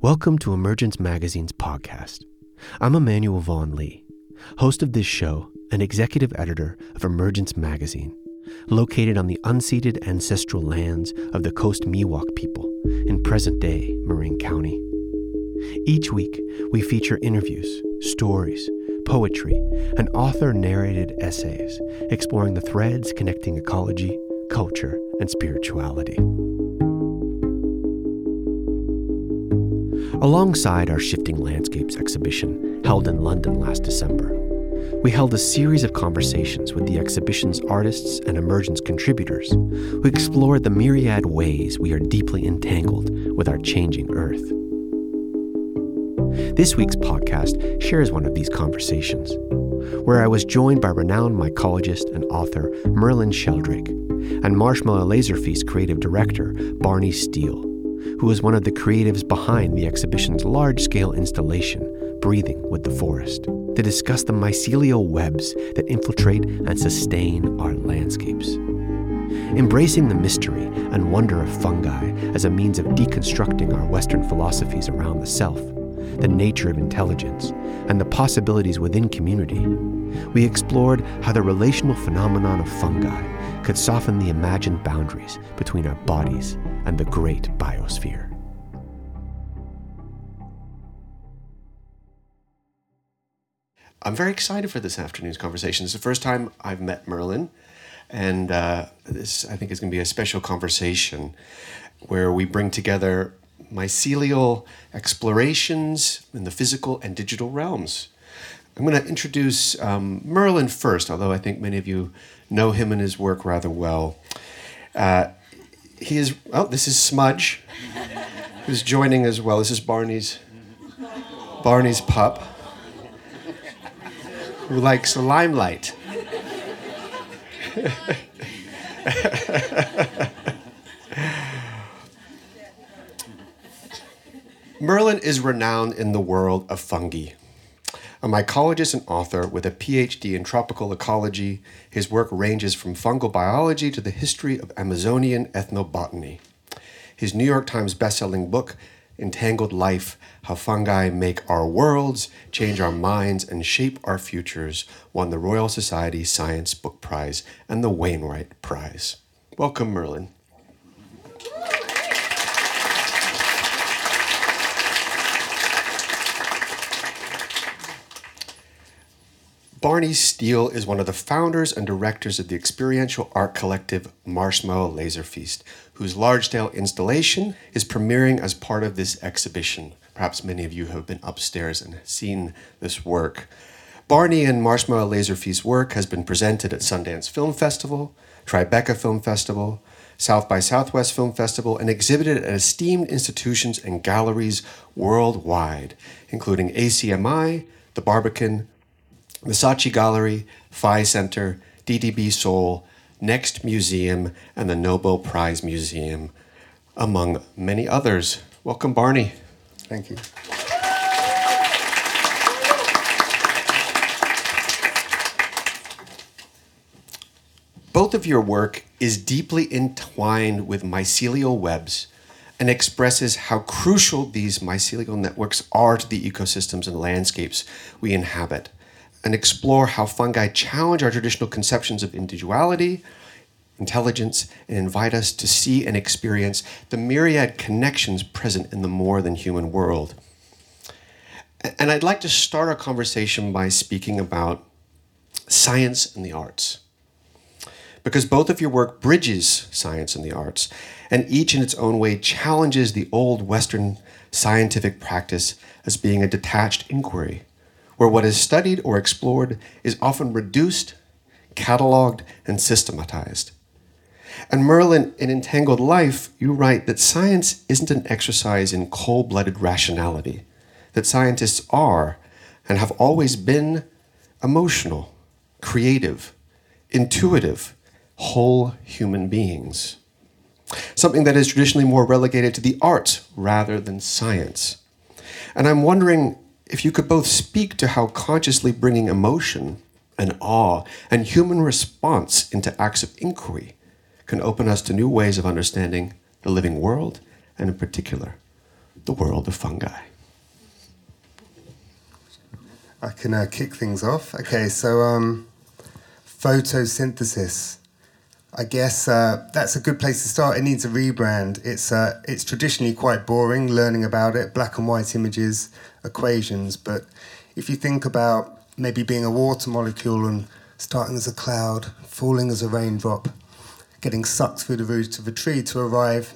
Welcome to Emergence Magazine's podcast. I'm Emmanuel Vaughan-Lee, host of this show and executive editor of Emergence Magazine, located on the unceded ancestral lands of the Coast Miwok people in present-day Marin County. Each week, we feature interviews, stories, poetry, and author-narrated essays exploring the threads connecting ecology, culture, and spirituality. Alongside our Shifting Landscapes exhibition held in London last December, we held a series of conversations with the exhibition's artists and Emergence contributors who explored the myriad ways we are deeply entangled with our changing Earth. This week's podcast shares one of these conversations, where I was joined by renowned mycologist and author Merlin Sheldrake and Marshmallow Laser Feast creative director Barney Steele, who was one of the creatives behind the exhibition's large-scale installation, Breathing with the Forest, to discuss the mycelial webs that infiltrate and sustain our landscapes. Embracing the mystery and wonder of fungi as a means of deconstructing our Western philosophies around the self, the nature of intelligence, and the possibilities within community, we explored how the relational phenomenon of fungi could soften the imagined boundaries between our bodies and the great biosphere. I'm very excited for this afternoon's conversation. It's the first time I've met Merlin, and this, I think, is going to be a special conversation where we bring together mycelial explorations in the physical and digital realms. I'm going to introduce Merlin first, although I think many of you know him and his work rather well. This is Smudge, who's joining as well. This is Barney's pup, who likes the limelight. Merlin is renowned in the world of fungi. A mycologist and author with a PhD in tropical ecology, his work ranges from fungal biology to the history of Amazonian ethnobotany. His New York Times bestselling book, Entangled Life: How Fungi Make Our Worlds, Change Our Minds, and Shape Our Futures, won the Royal Society Science Book Prize and the Wainwright Prize. Welcome, Merlin. Barney Steele is one of the founders and directors of the experiential art collective Marshmallow Laser Feast, whose large-scale installation is premiering as part of this exhibition. Perhaps many of you have been upstairs and seen this work. Barney and Marshmallow Laser Feast's work has been presented at Sundance Film Festival, Tribeca Film Festival, South by Southwest Film Festival, and exhibited at esteemed institutions and galleries worldwide, including ACMI, The Barbican, The Saatchi Gallery, Phi Center, DDB Seoul, Next Museum, and the Nobel Prize Museum, among many others. Welcome, Barney. Thank you. Both of your work is deeply entwined with mycelial webs and expresses how crucial these mycelial networks are to the ecosystems and landscapes we inhabit, and explore how fungi challenge our traditional conceptions of individuality, intelligence, and invite us to see and experience the myriad connections present in the more than human world. And I'd like to start our conversation by speaking about science and the arts, because both of your work bridges science and the arts, and each in its own way challenges the old Western scientific practice as being a detached inquiry, where what is studied or explored is often reduced, cataloged, and systematized. And Merlin, in Entangled Life, you write that science isn't an exercise in cold-blooded rationality, that scientists are and have always been emotional, creative, intuitive, whole human beings, something that is traditionally more relegated to the arts rather than science. And I'm wondering if you could both speak to how consciously bringing emotion and awe and human response into acts of inquiry can open us to new ways of understanding the living world, and in particular, the world of fungi. I can kick things off. Okay, so photosynthesis. I guess that's a good place to start. It needs a rebrand. It's traditionally quite boring learning about it, black and white images, equations. But if you think about maybe being a water molecule and starting as a cloud, falling as a raindrop, getting sucked through the root of a tree to arrive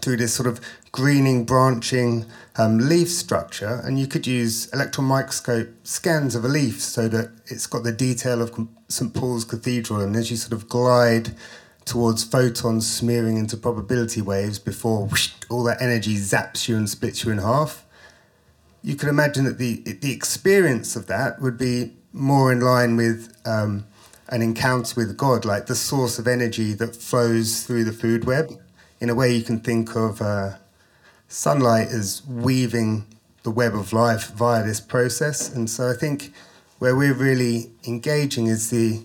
through this sort of greening, branching leaf structure, and you could use electron microscope scans of a leaf so that it's got the detail of St. Paul's Cathedral, and as you sort of glide towards photons smearing into probability waves before whoosh, all that energy zaps you and splits you in half, you could imagine that the experience of that would be more in line with an encounter with God, like the source of energy that flows through the food web. In a way, you can think of sunlight as weaving the web of life via this process. And so I think where we're really engaging is the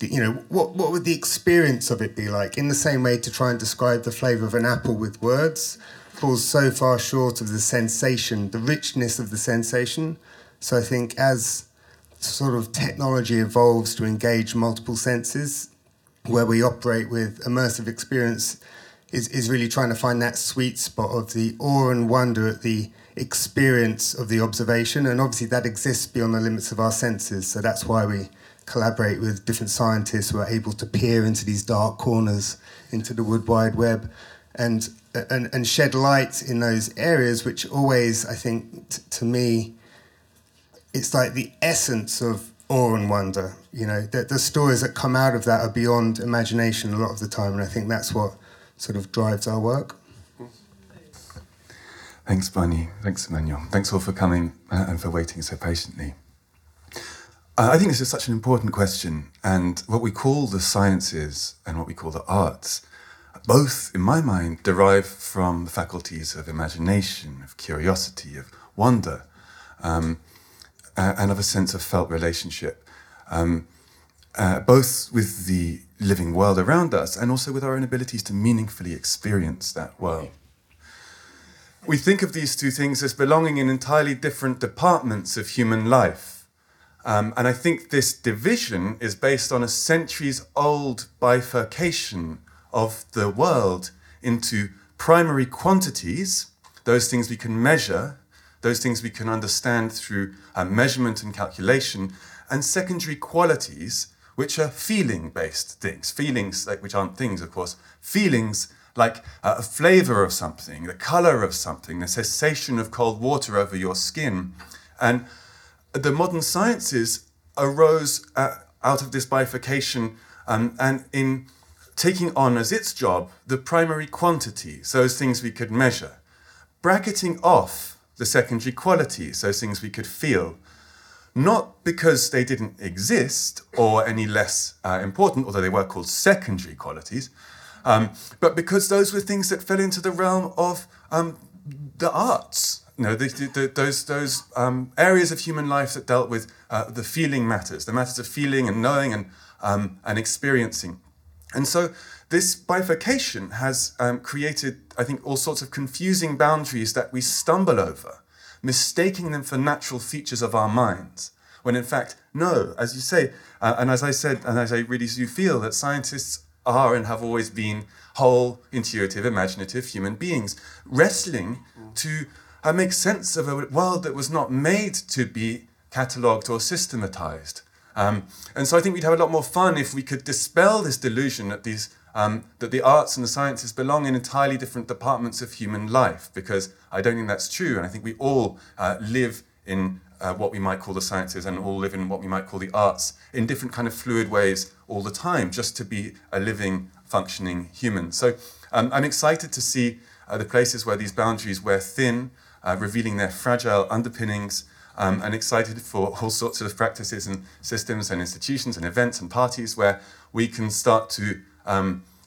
you know, what would the experience of it be like? In the same way to try and describe the flavour of an apple with words falls so far short of the sensation, the richness of the sensation. So I think as sort of technology evolves to engage multiple senses, where we operate with immersive experience is really trying to find that sweet spot of the awe and wonder at the experience of the observation. And obviously that exists beyond the limits of our senses. So that's why we collaborate with different scientists who are able to peer into these dark corners, into the Wood Wide Web, and shed light in those areas, which always, I think, to me, it's like the essence of awe and wonder. You know, the stories that come out of that are beyond imagination a lot of the time. And I think that's what sort of drives our work. Thanks, Barney. Thanks, Emmanuel. Thanks all for coming and for waiting so patiently. I think this is such an important question, and what we call the sciences and what we call the arts, both, in my mind, derive from the faculties of imagination, of curiosity, of wonder, and of a sense of felt relationship, both with the living world around us and also with our own abilities to meaningfully experience that world. We think of these two things as belonging in entirely different departments of human life. And I think this division is based on a centuries-old bifurcation of the world into primary quantities, those things we can measure, those things we can understand through measurement and calculation, and secondary qualities, which are feeling-based things. Feelings, like, which aren't things, of course. Feelings like a flavour of something, the colour of something, the sensation of cold water over your skin. And the modern sciences arose out of this bifurcation and in taking on as its job the primary quantities, those things we could measure, bracketing off the secondary qualities, those things we could feel, not because they didn't exist or any less important, although they were called secondary qualities, but because those were things that fell into the realm of the arts. You know, those areas of human life that dealt with the feeling matters, the matters of feeling and knowing and experiencing. And so this bifurcation has created, I think, all sorts of confusing boundaries that we stumble over, mistaking them for natural features of our minds, when in fact, no, as you say, and as I said, and as I really do feel, that scientists are and have always been whole, intuitive, imaginative human beings, wrestling to make sense of a world that was not made to be catalogued or systematized. And so I think we'd have a lot more fun if we could dispel this delusion that these that the arts and the sciences belong in entirely different departments of human life, because I don't think that's true. And I think we all live in what we might call the sciences and all live in what we might call the arts in different kind of fluid ways all the time, just to be a living, functioning human. So I'm excited to see the places where these boundaries wear thin, revealing their fragile underpinnings, and excited for all sorts of practices and systems and institutions and events and parties where we can start to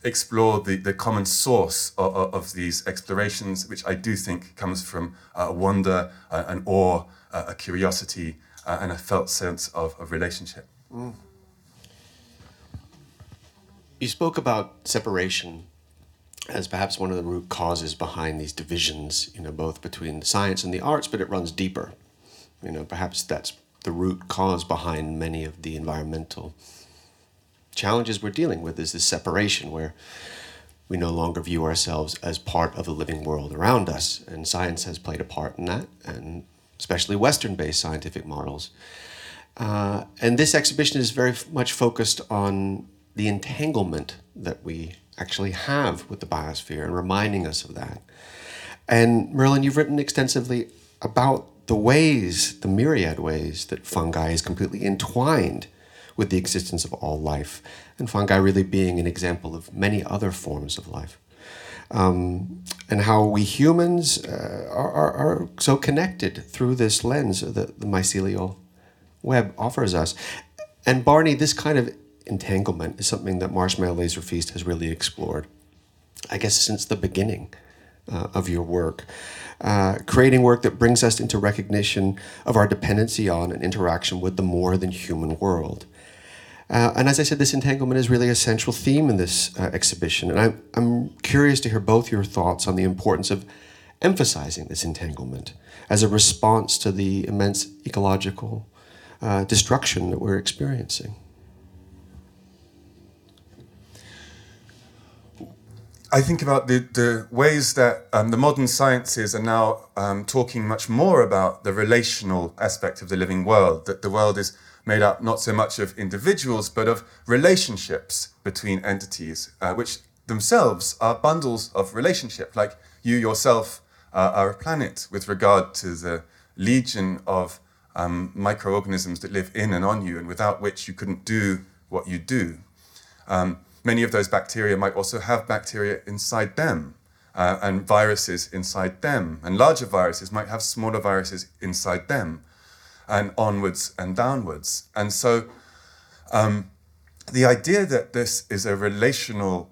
explore the common source of these explorations, which I do think comes from wonder, an awe, a curiosity, and a felt sense of relationship. Mm. You spoke about separation as perhaps one of the root causes behind these divisions, you know, both between science and the arts, but it runs deeper. You know, perhaps that's the root cause behind many of the environmental challenges we're dealing with, is this separation where we no longer view ourselves as part of the living world around us. And science has played a part in that, and especially Western-based scientific models. And this exhibition is very much focused on the entanglement that we actually have with the biosphere and reminding us of that. And Merlin, you've written extensively about the ways, the myriad ways that fungi is completely entwined with the existence of all life, and fungi really being an example of many other forms of life. And how we humans are so connected through this lens that the mycelial web offers us. And Barney, this kind of entanglement is something that Marshmallow Laser Feast has really explored, I guess, since the beginning of your work, creating work that brings us into recognition of our dependency on and interaction with the more than human world. And as I said, this entanglement is really a central theme in this exhibition. And I'm curious to hear both your thoughts on the importance of emphasizing this entanglement as a response to the immense ecological destruction that we're experiencing. I think about the ways that the modern sciences are now talking much more about the relational aspect of the living world, that the world is made up not so much of individuals, but of relationships between entities, which themselves are bundles of relationship, like you yourself are a planet with regard to the legion of microorganisms that live in and on you, and without which you couldn't do what you do. Many of those bacteria might also have bacteria inside them, and viruses inside them, and larger viruses might have smaller viruses inside them, and onwards and downwards. And so the idea that this is a relational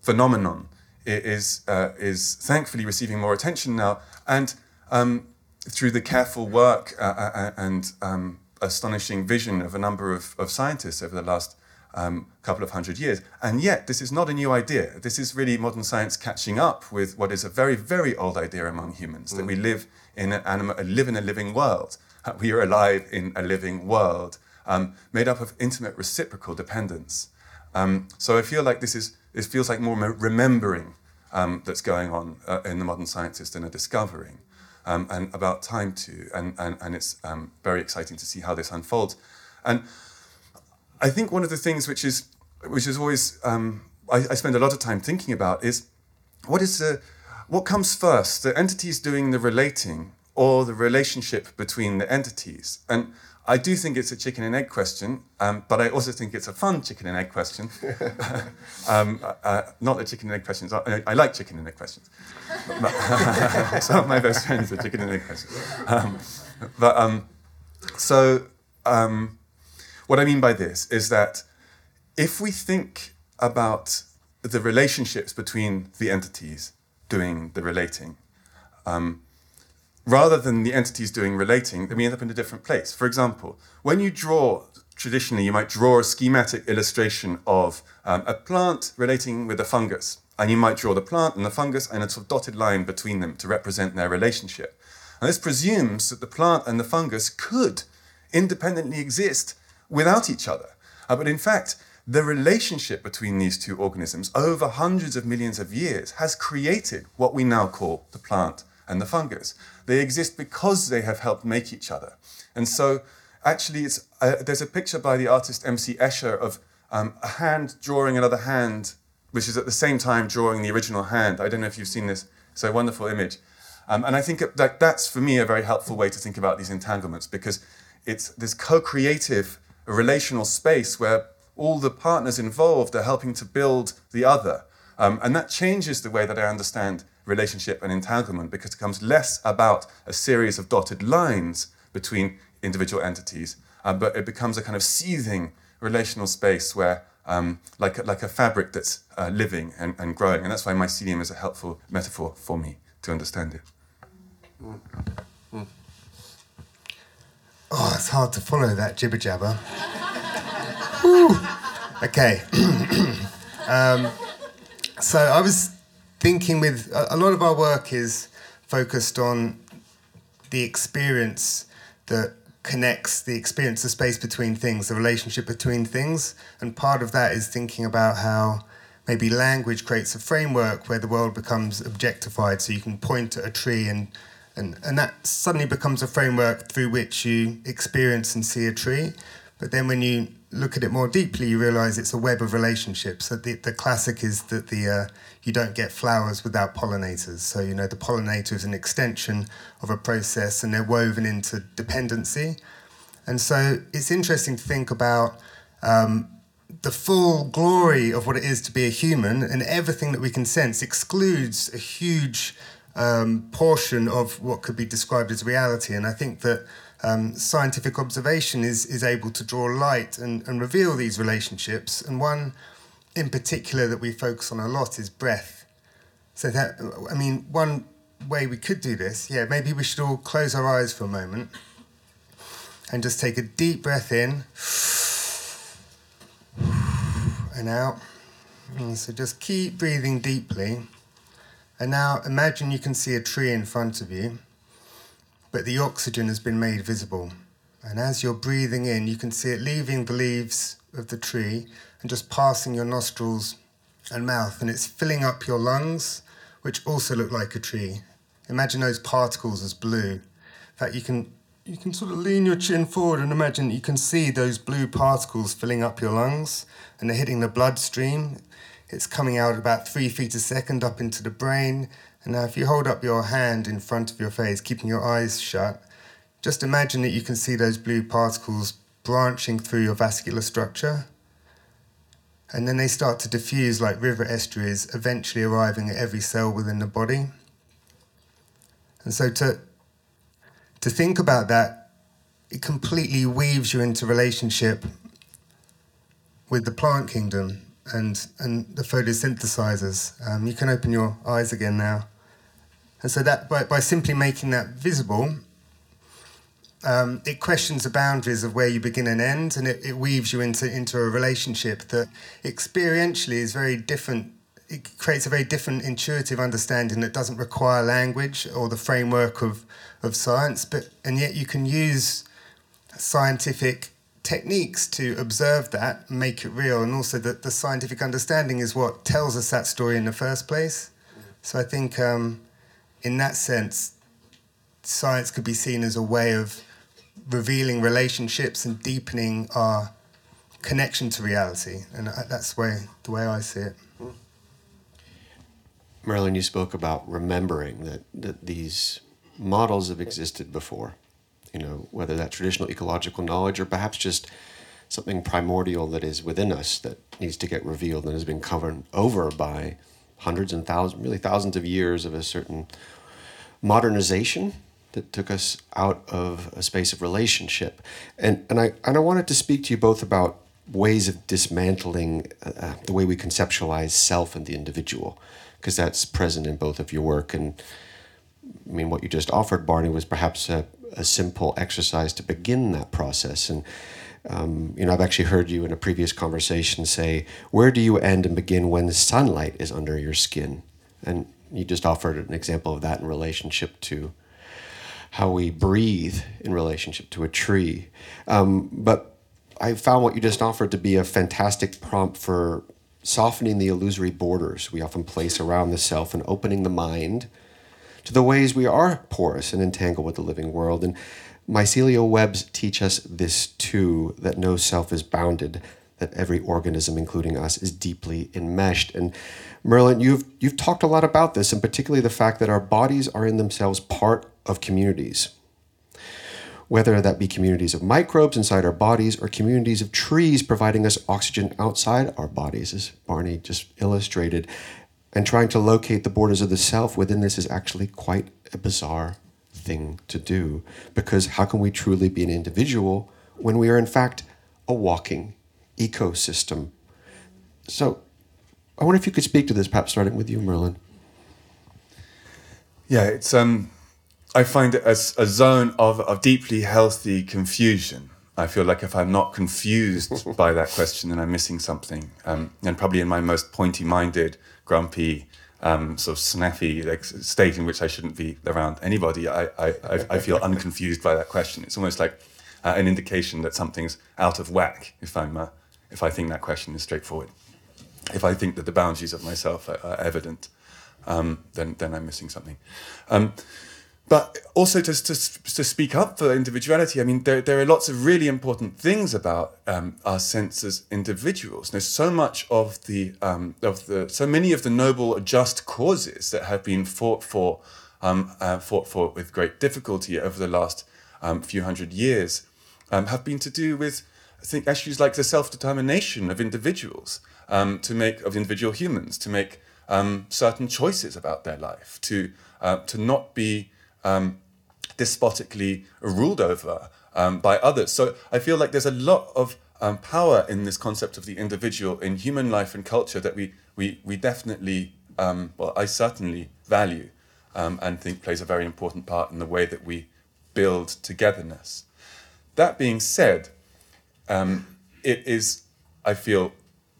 phenomenon is thankfully receiving more attention now, and through the careful work and astonishing vision of a number of scientists over the last couple of hundred years. And yet, this is not a new idea. This is really modern science catching up with what is a very, very old idea among humans, that we live in a living world. We are alive in a living world, made up of intimate reciprocal dependence. So I feel like it feels like more remembering that's going on in the modern sciences than a discovering, and about time too. And it's very exciting to see how this unfolds. And I think one of the things which is always I spend a lot of time thinking about is what comes first, the entities doing the relating or the relationship between the entities? And I do think it's a chicken and egg question, but I also think it's a fun chicken and egg question. Not a chicken and egg question. I like chicken and egg questions. Some of my best friends are chicken and egg questions. What I mean by this is that if we think about the relationships between the entities doing the relating, rather than the entities doing relating, then we end up in a different place. For example, when you draw, traditionally, you might draw a schematic illustration of a plant relating with a fungus, and you might draw the plant and the fungus and a sort of dotted line between them to represent their relationship. And this presumes that the plant and the fungus could independently exist without each other. But in fact, the relationship between these two organisms over hundreds of millions of years has created what we now call the plant and the fungus. They exist because they have helped make each other. And so actually there's a picture by the artist M.C. Escher of a hand drawing another hand, which is at the same time drawing the original hand. I don't know if you've seen this. It's a wonderful image. And I think that that's, for me, a very helpful way to think about these entanglements, because it's this co-creative a relational space where all the partners involved are helping to build the other. And that changes the way that I understand relationship and entanglement, because it becomes less about a series of dotted lines between individual entities, but it becomes a kind of seething relational space where, like a fabric that's living and growing. And that's why mycelium is a helpful metaphor for me to understand it. Oh, it's hard to follow that jibber-jabber. Okay. So I was thinking with a lot of our work is focused on the experience that connects the experience of space between things, the relationship between things. And part of that is thinking about how maybe language creates a framework where the world becomes objectified. So you can point at a tree and that suddenly becomes a framework through which you experience and see a tree. But then when you look at it more deeply, you realise it's a web of relationships. So the classic is that you don't get flowers without pollinators. So, you know, the pollinator is an extension of a process and they're woven into dependency. And so it's interesting to think about the full glory of what it is to be a human, and everything that we can sense excludes a huge portion of what could be described as reality. And I think that scientific observation is able to draw light and reveal these relationships. And one in particular that we focus on a lot is breath. So that, I mean, one way we could do this, maybe we should all close our eyes for a moment and just take a deep breath in and out. And so just keep breathing deeply. And now imagine you can see a tree in front of you, but the oxygen has been made visible. And as you're breathing in, you can see it leaving the leaves of the tree and just passing your nostrils and mouth. And it's filling up your lungs, which also look like a tree. Imagine those particles as blue. In fact, you can sort of lean your chin forward and imagine you can see those blue particles filling up your lungs, and they're hitting the bloodstream. It's coming out about 3 feet a second up into the brain. And now if you hold up your hand in front of your face, keeping your eyes shut, just imagine that you can see those blue particles branching through your vascular structure. And then they start to diffuse like river estuaries, eventually arriving at every cell within the body. And so to think about that, it completely weaves you into relationship with the plant kingdom and the photosynthesizers. You can open your eyes again now. And so that by simply making that visible, it questions the boundaries of where you begin and end, and it weaves you into a relationship that experientially is very different. It creates a very different intuitive understanding that doesn't require language or the framework of science, and yet you can use scientific techniques to observe that, make it real, and also that the scientific understanding is what tells us that story in the first place. So I think in that sense, science could be seen as a way of revealing relationships and deepening our connection to reality, and that's the way I see it. Merlin, you spoke about remembering that these models have existed before, you know, whether that traditional ecological knowledge or perhaps just something primordial that is within us that needs to get revealed and has been covered over by hundreds and thousands, really thousands of years of a certain modernization that took us out of a space of relationship. And I wanted to speak to you both about ways of dismantling the way we conceptualize self and the individual, because that's present in both of your work. And I mean, what you just offered, Barney, was perhaps a simple exercise to begin that process. And, you know, I've actually heard you in a previous conversation say, where do you end and begin when the sunlight is under your skin? And you just offered an example of that in relationship to how we breathe in relationship to a tree. But I found what you just offered to be a fantastic prompt for softening the illusory borders we often place around the self and opening the mind to the ways we are porous and entangled with the living world. And mycelial webs teach us this too, that no self is bounded, that every organism, including us, is deeply enmeshed. And Merlin, you've talked a lot about this, and particularly the fact that our bodies are in themselves part of communities, whether that be communities of microbes inside our bodies or communities of trees providing us oxygen outside our bodies, as Barney just illustrated. And trying to locate the borders of the self within this is actually quite a bizarre thing to do, because how can we truly be an individual when we are in fact a walking ecosystem? So I wonder if you could speak to this, perhaps starting with you, Merlin. Yeah, it's I find it a zone of deeply healthy confusion. I feel like if I'm not confused by that question, then I'm missing something. And probably in my most pointy-minded, grumpy, sort of snappy, like, state in which I shouldn't be around anybody, I feel unconfused by that question. It's almost like an indication that something's out of whack if I think that question is straightforward. If I think that the boundaries of myself are evident, then I'm missing something. But also to speak up for individuality, I mean, there are lots of really important things about our sense as individuals. There's so much of the so many of the noble, just causes that have been fought for with great difficulty over the last few hundred years, have been to do with, I think, issues like the self-determination of individuals, of individual humans, to make certain choices about their life, to not be despotically ruled over by others. So I feel like there's a lot of power in this concept of the individual in human life and culture that we definitely, I certainly value, and think plays a very important part in the way that we build togetherness. That being said, it is, I feel,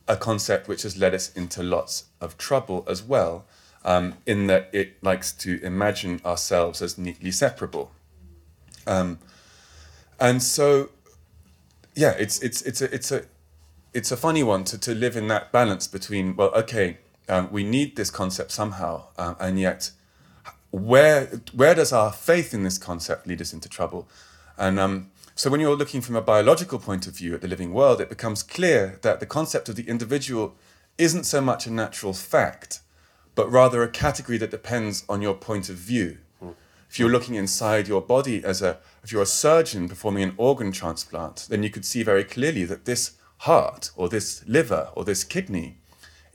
a concept which has led us into lots of trouble as well, in that it likes to imagine ourselves as neatly separable, and so, yeah, it's a funny one to live in that balance between, well, okay, we need this concept somehow, and yet, where does our faith in this concept lead us into trouble? And so when you're looking from a biological point of view at the living world, it becomes clear that the concept of the individual isn't so much a natural fact, but rather a category that depends on your point of view. Mm. If you're looking inside your body if you're a surgeon performing an organ transplant, then you could see very clearly that this heart or this liver or this kidney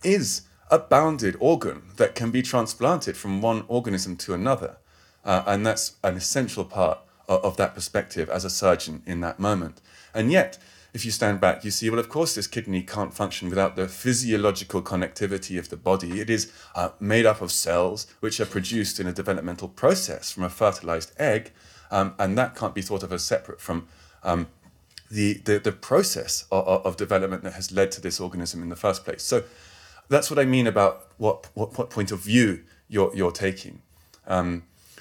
is a bounded organ that can be transplanted from one organism to another. And that's an essential part of that perspective as a surgeon in that moment. And yet, if you stand back, you see, well, of course, this kidney can't function without the physiological connectivity of the body. It is made up of cells which are produced in a developmental process from a fertilized egg, and that can't be thought of as separate from the process of development that has led to this organism in the first place. So that's what I mean about what point of view you're taking.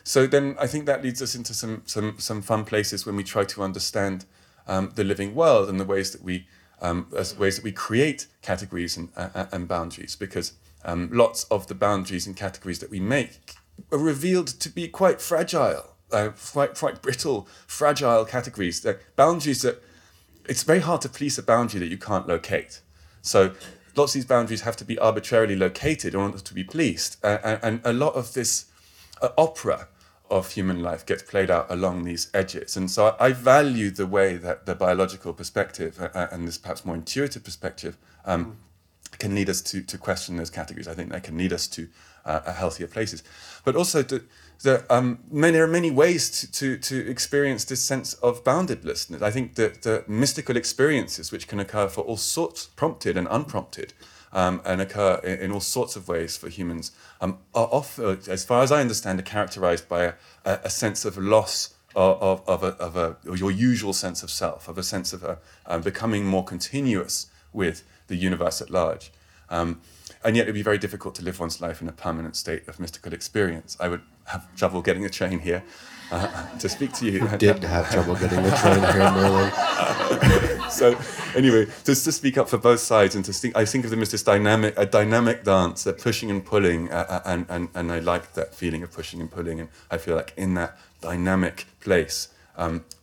So then I think that leads us into some fun places when we try to understand the living world and the ways that we create categories and boundaries, because lots of the boundaries and categories that we make are revealed to be quite fragile, quite brittle, fragile categories. They're boundaries that it's very hard to police a boundary that you can't locate. So lots of these boundaries have to be arbitrarily located in order to be policed, and a lot of this opera of human life gets played out along these edges. And so I value the way that the biological perspective and this perhaps more intuitive perspective can lead us to question those categories. I think they can lead us to healthier places. But also there are many ways to experience this sense of boundedlessness. I think that the mystical experiences which can occur for all sorts, prompted and unprompted, and occur in all sorts of ways for humans, are often, as far as I understand, are characterized by a sense of loss of your usual sense of self, of a sense of becoming more continuous with the universe at large. And yet it'd be very difficult to live one's life in a permanent state of mystical experience. I would have trouble getting a train here to speak to you. You did have trouble getting a train here, Merlin. So anyway, just to speak up for both sides, and to think, I think of them as this dynamic dance. They're pushing and pulling, and I like that feeling of pushing and pulling. And I feel like in that dynamic place,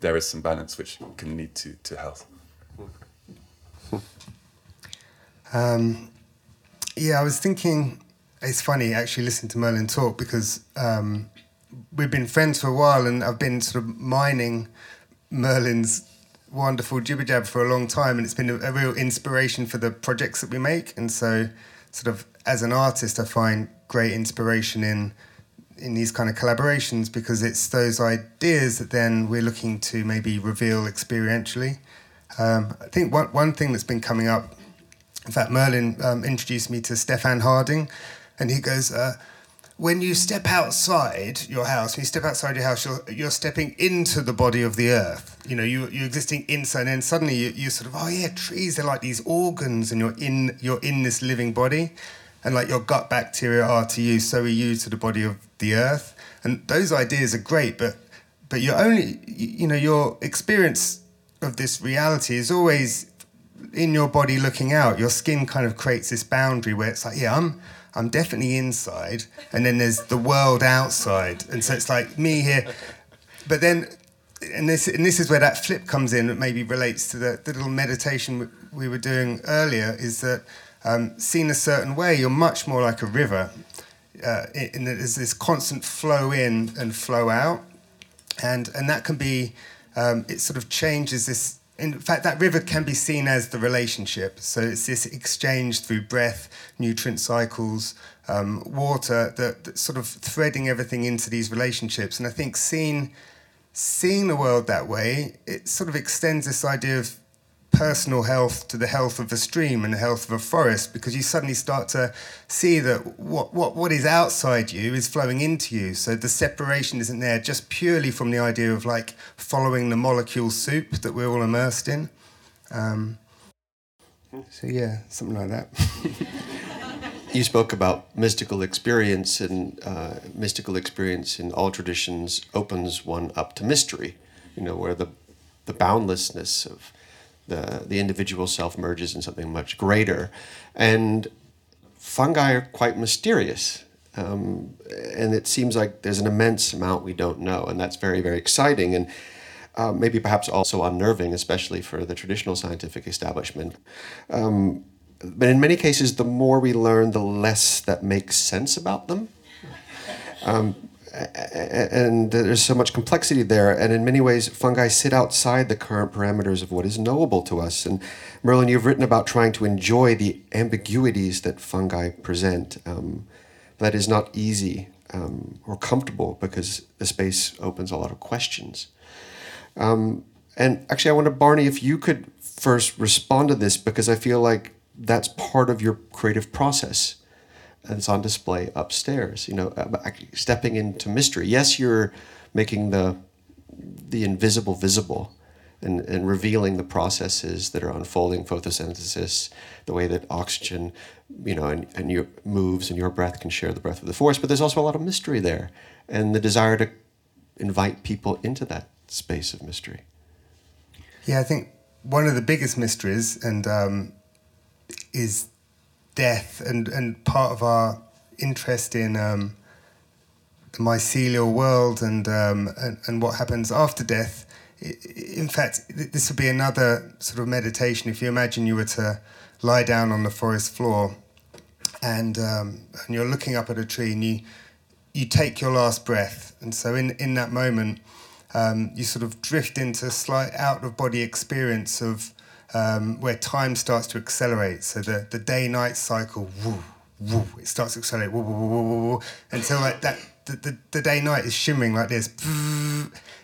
there is some balance which can lead to health. I was thinking, it's funny actually listening to Merlin talk, because we've been friends for a while, and I've been sort of mining Merlin's wonderful jibber-jab for a long time, and it's been a real inspiration for the projects that we make. And so, sort of as an artist, I find great inspiration in these kind of collaborations, because it's those ideas that then we're looking to maybe reveal experientially. I think one thing that's been coming up, in fact, Merlin introduced me to Stefan Harding, and he goes, when you step outside your house, you're stepping into the body of the earth. You know, you're existing inside, and then suddenly you're sort of, trees, they're like these organs, and you're in this living body. and like your gut bacteria are to you, so are you to the body of the earth. And those ideas are great, but you're only, you know, your experience of this reality is always in your body looking out. Your skin kind of creates this boundary where it's like, yeah, I'm definitely inside, and then there's the world outside. And so it's like me here. But then, and this is where that flip comes in, that maybe relates to the little meditation we were doing earlier, is that seen a certain way, you're much more like a river. In that there's this constant flow in and flow out. And that can be, it sort of changes this. In fact, that river can be seen as the relationship. So it's this exchange through breath, nutrient cycles, water, that sort of threading everything into these relationships. And I think seeing the world that way, it sort of extends this idea of personal health to the health of a stream and the health of a forest, because you suddenly start to see that what is outside you is flowing into you. So the separation isn't there just purely from the idea of like following the molecule soup that we're all immersed in. So yeah, something like that. You spoke about mystical experience, and mystical experience in all traditions opens one up to mystery, you know, where the boundlessness of the individual self merges in something much greater. And fungi are quite mysterious. And it seems like there's an immense amount we don't know, and that's very, very exciting, and maybe perhaps also unnerving, especially for the traditional scientific establishment. But in many cases, the more we learn, the less that makes sense about them. And there's so much complexity there, and in many ways fungi sit outside the current parameters of what is knowable to us. And Merlin, you've written about trying to enjoy the ambiguities that fungi present. That is not easy or comfortable, because the space opens a lot of questions. And actually I wonder, Barney, if you could first respond to this, because I feel like that's part of your creative process. And it's on display upstairs, you know, stepping into mystery. Yes, you're making the invisible visible and revealing the processes that are unfolding, photosynthesis, the way that oxygen, you know, and your moves and your breath can share the breath of the forest. But there's also a lot of mystery there, and the desire to invite people into that space of mystery. Yeah, I think one of the biggest mysteries is death, and part of our interest in the mycelial world and what happens after death. In fact, this would be another sort of meditation. If you imagine you were to lie down on the forest floor and you're looking up at a tree, and you take your last breath, and so in that moment you sort of drift into a slight out of body experience of where time starts to accelerate. So the day-night cycle, woo, woo, it starts to accelerate, woo, woo, woo, woo, woo, until like that, the day-night is shimmering like this,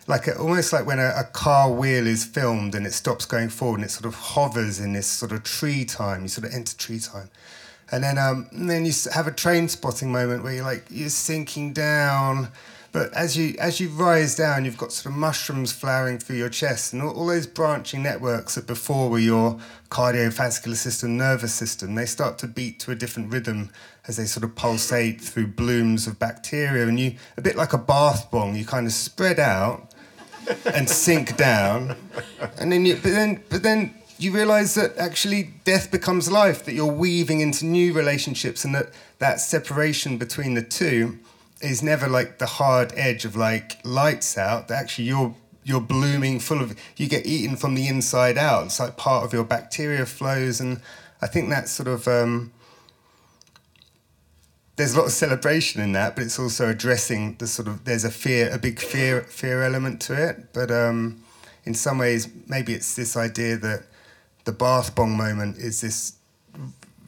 like almost like when a car wheel is filmed and it stops going forward and it sort of hovers in this sort of tree time. You sort of enter tree time. And then you have a train spotting moment where you're sinking down. But as you rise down, you've got sort of mushrooms flowering through your chest, and all those branching networks that before were your cardiovascular system, nervous system, they start to beat to a different rhythm as they sort of pulsate through blooms of bacteria. And you, a bit like a bath bong, you kind of spread out and sink down. And then but then you realise that actually death becomes life, that you're weaving into new relationships, and that separation between the two is never like the hard edge of like lights out. Actually, you're blooming full of. You get eaten from the inside out. It's like part of your bacteria flows, and I think that sort of there's a lot of celebration in that, but it's also addressing the sort of there's a big fear element to it. But in some ways, maybe it's this idea that the bath bomb moment is this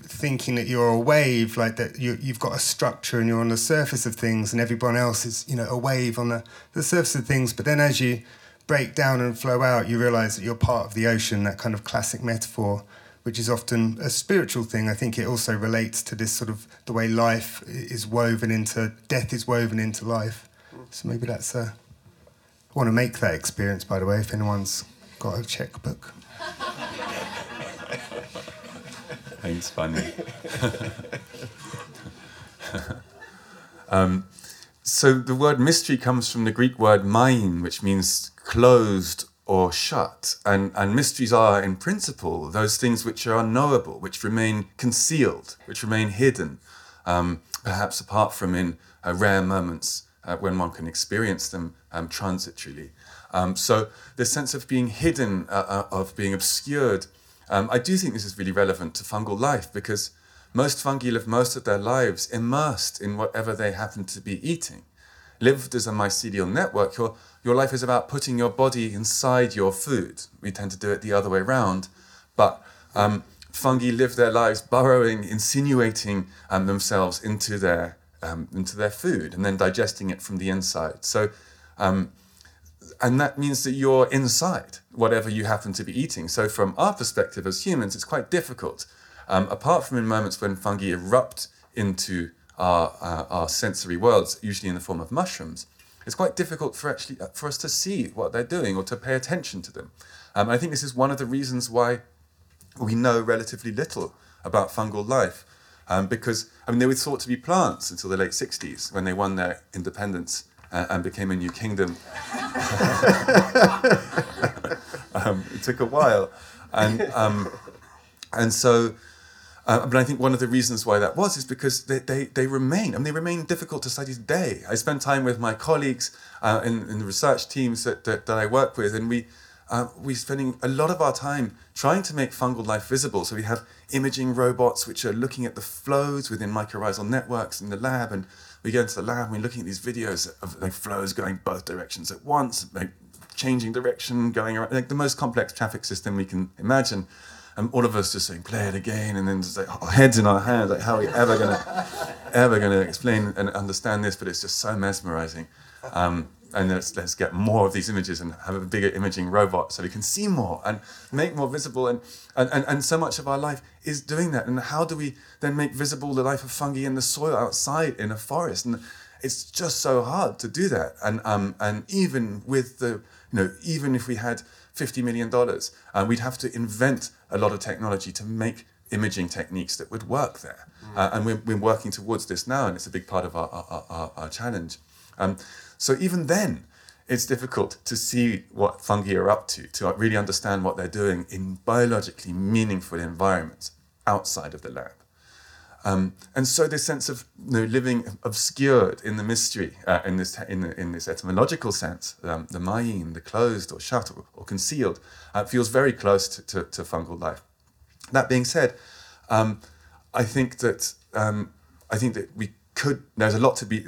thinking that you're a wave, like that you've got a structure and you're on the surface of things, and everyone else is, you know, a wave on the surface of things. But then as you break down and flow out, you realise that you're part of the ocean, that kind of classic metaphor, which is often a spiritual thing. I think it also relates to this sort of the way life is woven into, death is woven into life. So maybe that's I want to make that experience, by the way, if anyone's got a checkbook. It's funny. So the word mystery comes from the Greek word mein, which means closed or shut. And mysteries are, in principle, those things which are unknowable, which remain concealed, which remain hidden, perhaps apart from in rare moments when one can experience them transitorily. So the sense of being hidden, of being obscured, I do think this is really relevant to fungal life, because most fungi live most of their lives immersed in whatever they happen to be eating. Lived as a mycelial network, your life is about putting your body inside your food. We tend to do it the other way around, but fungi live their lives burrowing, insinuating themselves into their food and then digesting it from the inside. So, and that means that you're inside whatever you happen to be eating. So from our perspective as humans, it's quite difficult. Apart from in moments when fungi erupt into our sensory worlds, usually in the form of mushrooms, it's quite difficult for us to see what they're doing or to pay attention to them. I think this is one of the reasons why we know relatively little about fungal life, because they were thought to be plants until the late 60s when they won their independence and became a new kingdom. It took a while, and so. But I think one of the reasons why that was is because they remain, they remain difficult to study today. I spend time with my colleagues in the research teams that I work with, and we're spending a lot of our time trying to make fungal life visible. So we have imaging robots which are looking at the flows within mycorrhizal networks in the lab, and we go into the lab and we're looking at these videos of like flows going both directions at once, like changing direction, going around, like the most complex traffic system we can imagine. And all of us just saying, play it again, and then just like our heads in our hands, like how are we ever gonna explain and understand this? But it's just so mesmerizing. And let's get more of these images and have a bigger imaging robot so we can see more and make more visible. And so much of our life is doing that. And how do we then make visible the life of fungi in the soil outside in a forest? And it's just so hard to do that. And even with the even if we had $50 million, we'd have to invent a lot of technology to make imaging techniques that would work there. And we're working towards this now, and it's a big part of our challenge. So even then, it's difficult to see what fungi are up to really understand what they're doing in biologically meaningful environments outside of the lab. And so this sense of living obscured in the mystery, in this etymological sense, the main, the closed or shut or concealed, feels very close to fungal life. That being said, I think that we could. There's a lot to be.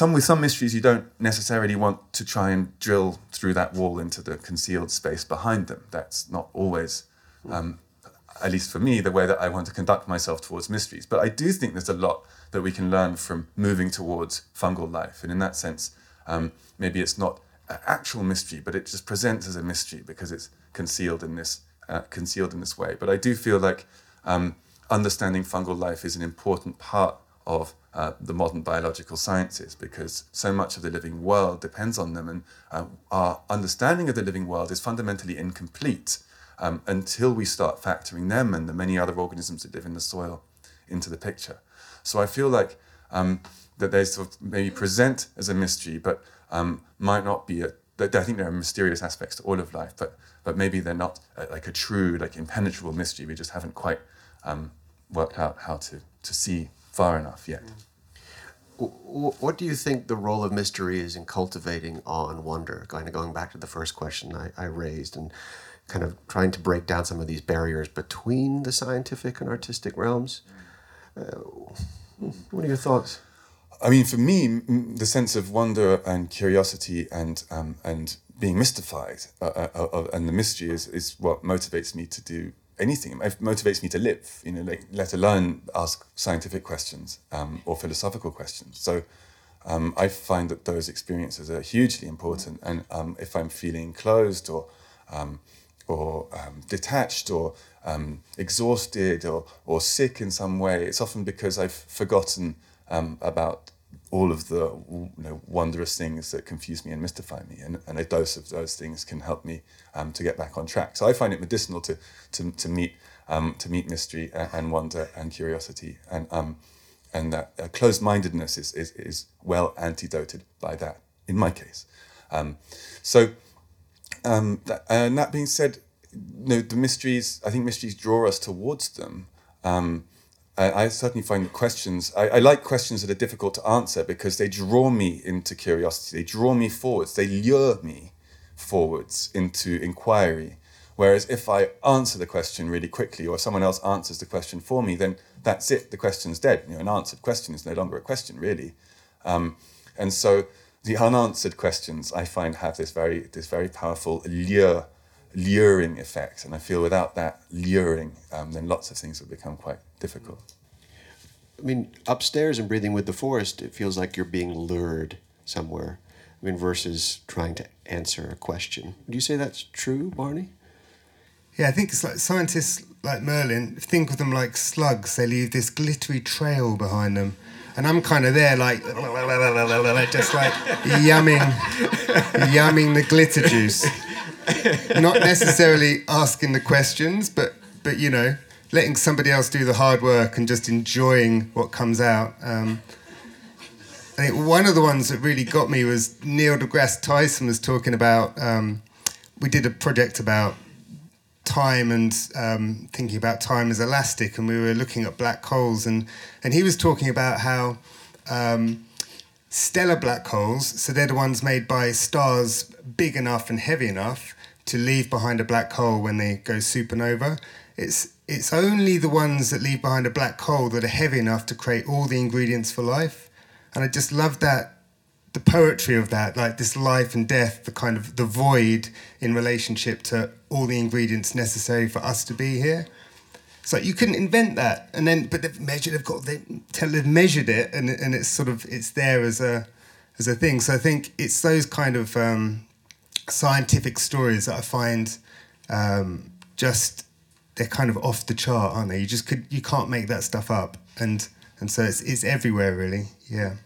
With some mysteries, you don't necessarily want to try and drill through that wall into the concealed space behind them. That's not always. At least for me, the way that I want to conduct myself towards mysteries. But I do think there's a lot that we can learn from moving towards fungal life. And in that sense, maybe it's not an actual mystery, but it just presents as a mystery because it's concealed in this way. But I do feel like understanding fungal life is an important part of the modern biological sciences, because so much of the living world depends on them. And our understanding of the living world is fundamentally incomplete until we start factoring them and the many other organisms that live in the soil into the picture. So I feel like that they sort of maybe present as a mystery, but might not be I think there are mysterious aspects to all of life, but maybe they're not like a true, like impenetrable mystery. We just haven't quite worked out how to see far enough yet. What do you think the role of mystery is in cultivating awe and wonder? Going back to the first question I raised, and kind of trying to break down some of these barriers between the scientific and artistic realms. What are your thoughts? For me, the sense of wonder and curiosity and being mystified and the mystery is what motivates me to do anything. It motivates me to live, let alone ask scientific questions or philosophical questions. So I find that those experiences are hugely important. And if I'm feeling closed or detached or exhausted or sick in some way, it's often because I've forgotten about all of the wondrous things that confuse me and mystify me. And a dose of those things can help me to get back on track. So I find it medicinal to meet mystery and wonder and curiosity. And And that closed-mindedness is well antidoted by that, in my case. And that being said, the mysteries, I think mysteries draw us towards them. I certainly find the questions, I like questions that are difficult to answer because they draw me into curiosity, they draw me forwards, they lure me forwards into inquiry. Whereas if I answer the question really quickly or someone else answers the question for me, then that's it, the question's dead. An answered question is no longer a question, really. And so the unanswered questions, I find, have this very powerful luring effect. And I feel without that luring, then lots of things would become quite difficult. I mean, upstairs in Breathing with the Forest, it feels like you're being lured somewhere, versus trying to answer a question. Would you say that's true, Barney? Yeah, I think it's like scientists like Merlin, think of them like slugs. They leave this glittery trail behind them. And I'm kind of there, like, just like yumming the glitter juice. Not necessarily asking the questions, but letting somebody else do the hard work and just enjoying what comes out. I think one of the ones that really got me was Neil deGrasse Tyson was talking about, we did a project about time and thinking about time as elastic, and we were looking at black holes, and he was talking about how stellar black holes, so they're the ones made by stars big enough and heavy enough to leave behind a black hole when they go supernova. It's only the ones that leave behind a black hole that are heavy enough to create all the ingredients for life. And I just love that, the poetry of that, like this life and death, the kind of the void in relationship to all the ingredients necessary for us to be here. It's like you couldn't invent that, and then but they've measured it, and it's sort of it's there as a thing. So I think it's those kind of scientific stories that I find just they're kind of off the chart, aren't they? You can't make that stuff up, and so it's everywhere really, yeah.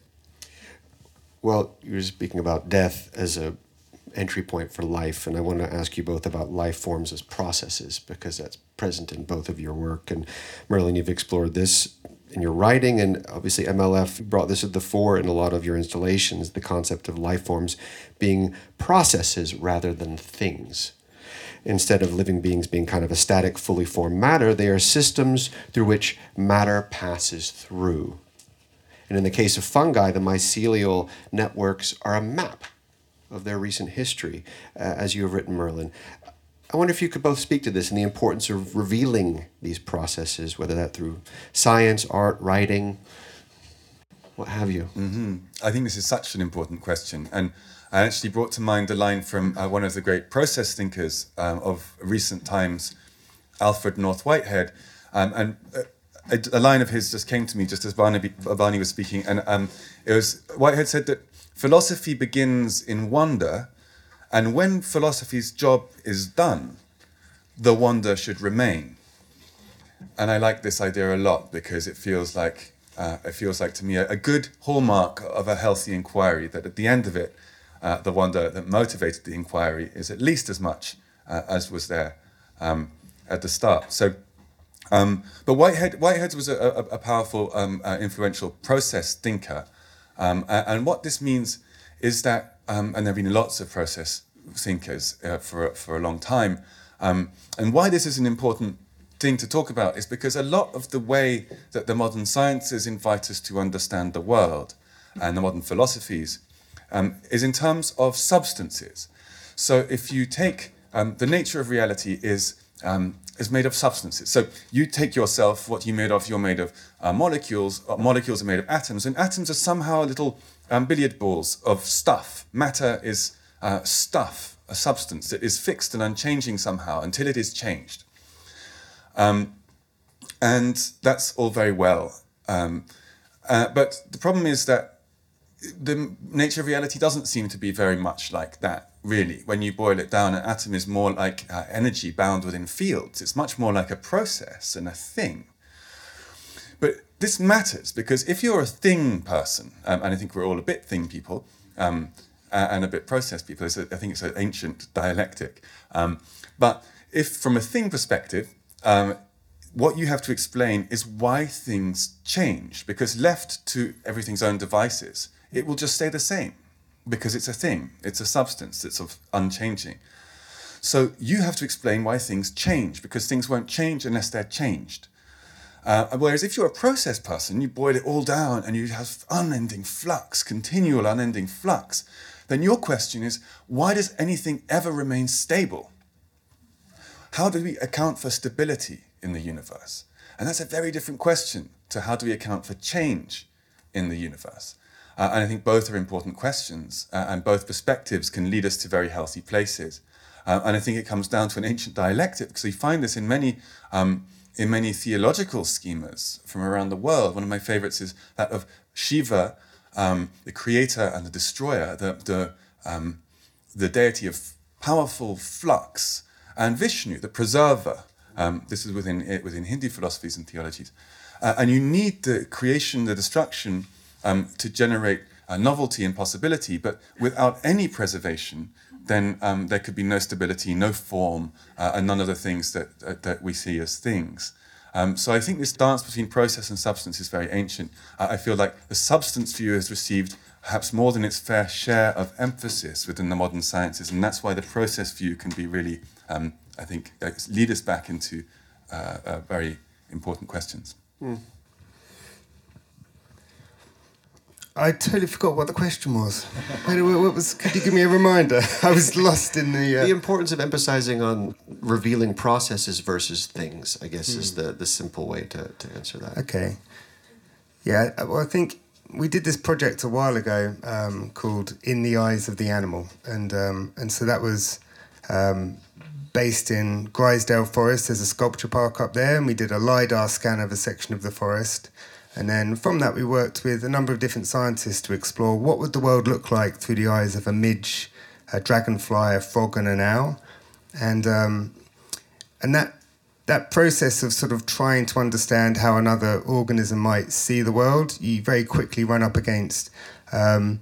Well, you were speaking about death as an entry point for life, and I want to ask you both about life forms as processes, because that's present in both of your work. And Merlin, you've explored this in your writing, and obviously MLF brought this to the fore in a lot of your installations, the concept of life forms being processes rather than things. Instead of living beings being kind of a static, fully formed matter, they are systems through which matter passes through. And in the case of fungi, the mycelial networks are a map of their recent history, as you have written, Merlin. I wonder if you could both speak to this and the importance of revealing these processes, whether that through science, art, writing, what have you. Mm-hmm. I think this is such an important question. And I actually brought to mind a line from one of the great process thinkers of recent times, Alfred North Whitehead. A line of his just came to me just as Barney was speaking, and it was Whitehead said that philosophy begins in wonder, and when philosophy's job is done, the wonder should remain. And I like this idea a lot because it feels like to me a good hallmark of a healthy inquiry, that at the end of it, the wonder that motivated the inquiry is at least as much as was there at the start. So. But Whitehead was a powerful, influential process thinker. And what this means is that, and there have been lots of process thinkers for a long time, and why this is an important thing to talk about is because a lot of the way that the modern sciences invite us to understand the world and the modern philosophies is in terms of substances. So if you take the nature of reality is made of substances. So you take yourself, what you're made of, you're made of molecules. Molecules are made of atoms, and atoms are somehow little billiard balls of stuff. Matter is stuff, a substance that is fixed and unchanging somehow until it is changed. And that's all very well. But the problem is that the nature of reality doesn't seem to be very much like that. Really, when you boil it down, an atom is more like energy bound within fields. It's much more like a process and a thing. But this matters because if you're a thing person, and I think we're all a bit thing people and a bit process people, I think it's an ancient dialectic. But if from a thing perspective, what you have to explain is why things change, because left to everything's own devices, it will just stay the same because it's a thing, it's a substance, it's of unchanging. So you have to explain why things change, because things won't change unless they're changed. Whereas if you're a process person, you boil it all down and you have unending flux, continual unending flux, then your question is, why does anything ever remain stable? How do we account for stability in the universe? And that's a very different question to how do we account for change in the universe? And I think both are important questions, and both perspectives can lead us to very healthy places. And I think it comes down to an ancient dialectic, because we find this in many theological schemas from around the world. One of my favorites is that of Shiva, the creator and the destroyer, the deity of powerful flux, and Vishnu, the preserver. This is within Hindu philosophies and theologies. And you need the creation, the destruction, to generate novelty and possibility, but without any preservation, then there could be no stability, no form, and none of the things that we see as things. So I think this dance between process and substance is very ancient. I feel like the substance view has received perhaps more than its fair share of emphasis within the modern sciences, and that's why the process view can be really, I think, lead us back into very important questions. Mm. I totally forgot what the question was. Could you give me a reminder? I was lost in the importance of emphasizing on revealing processes versus things, I guess, is the simple way to answer that. Okay. Yeah, well, I think we did this project a while ago called In the Eyes of the Animal. And so that was based in Grizedale Forest. There's a sculpture park up there, and we did a LIDAR scan of a section of the forest. And then from that, we worked with a number of different scientists to explore what would the world look like through the eyes of a midge, a dragonfly, a frog, and an owl. And that process of sort of trying to understand how another organism might see the world, you very quickly run up against... in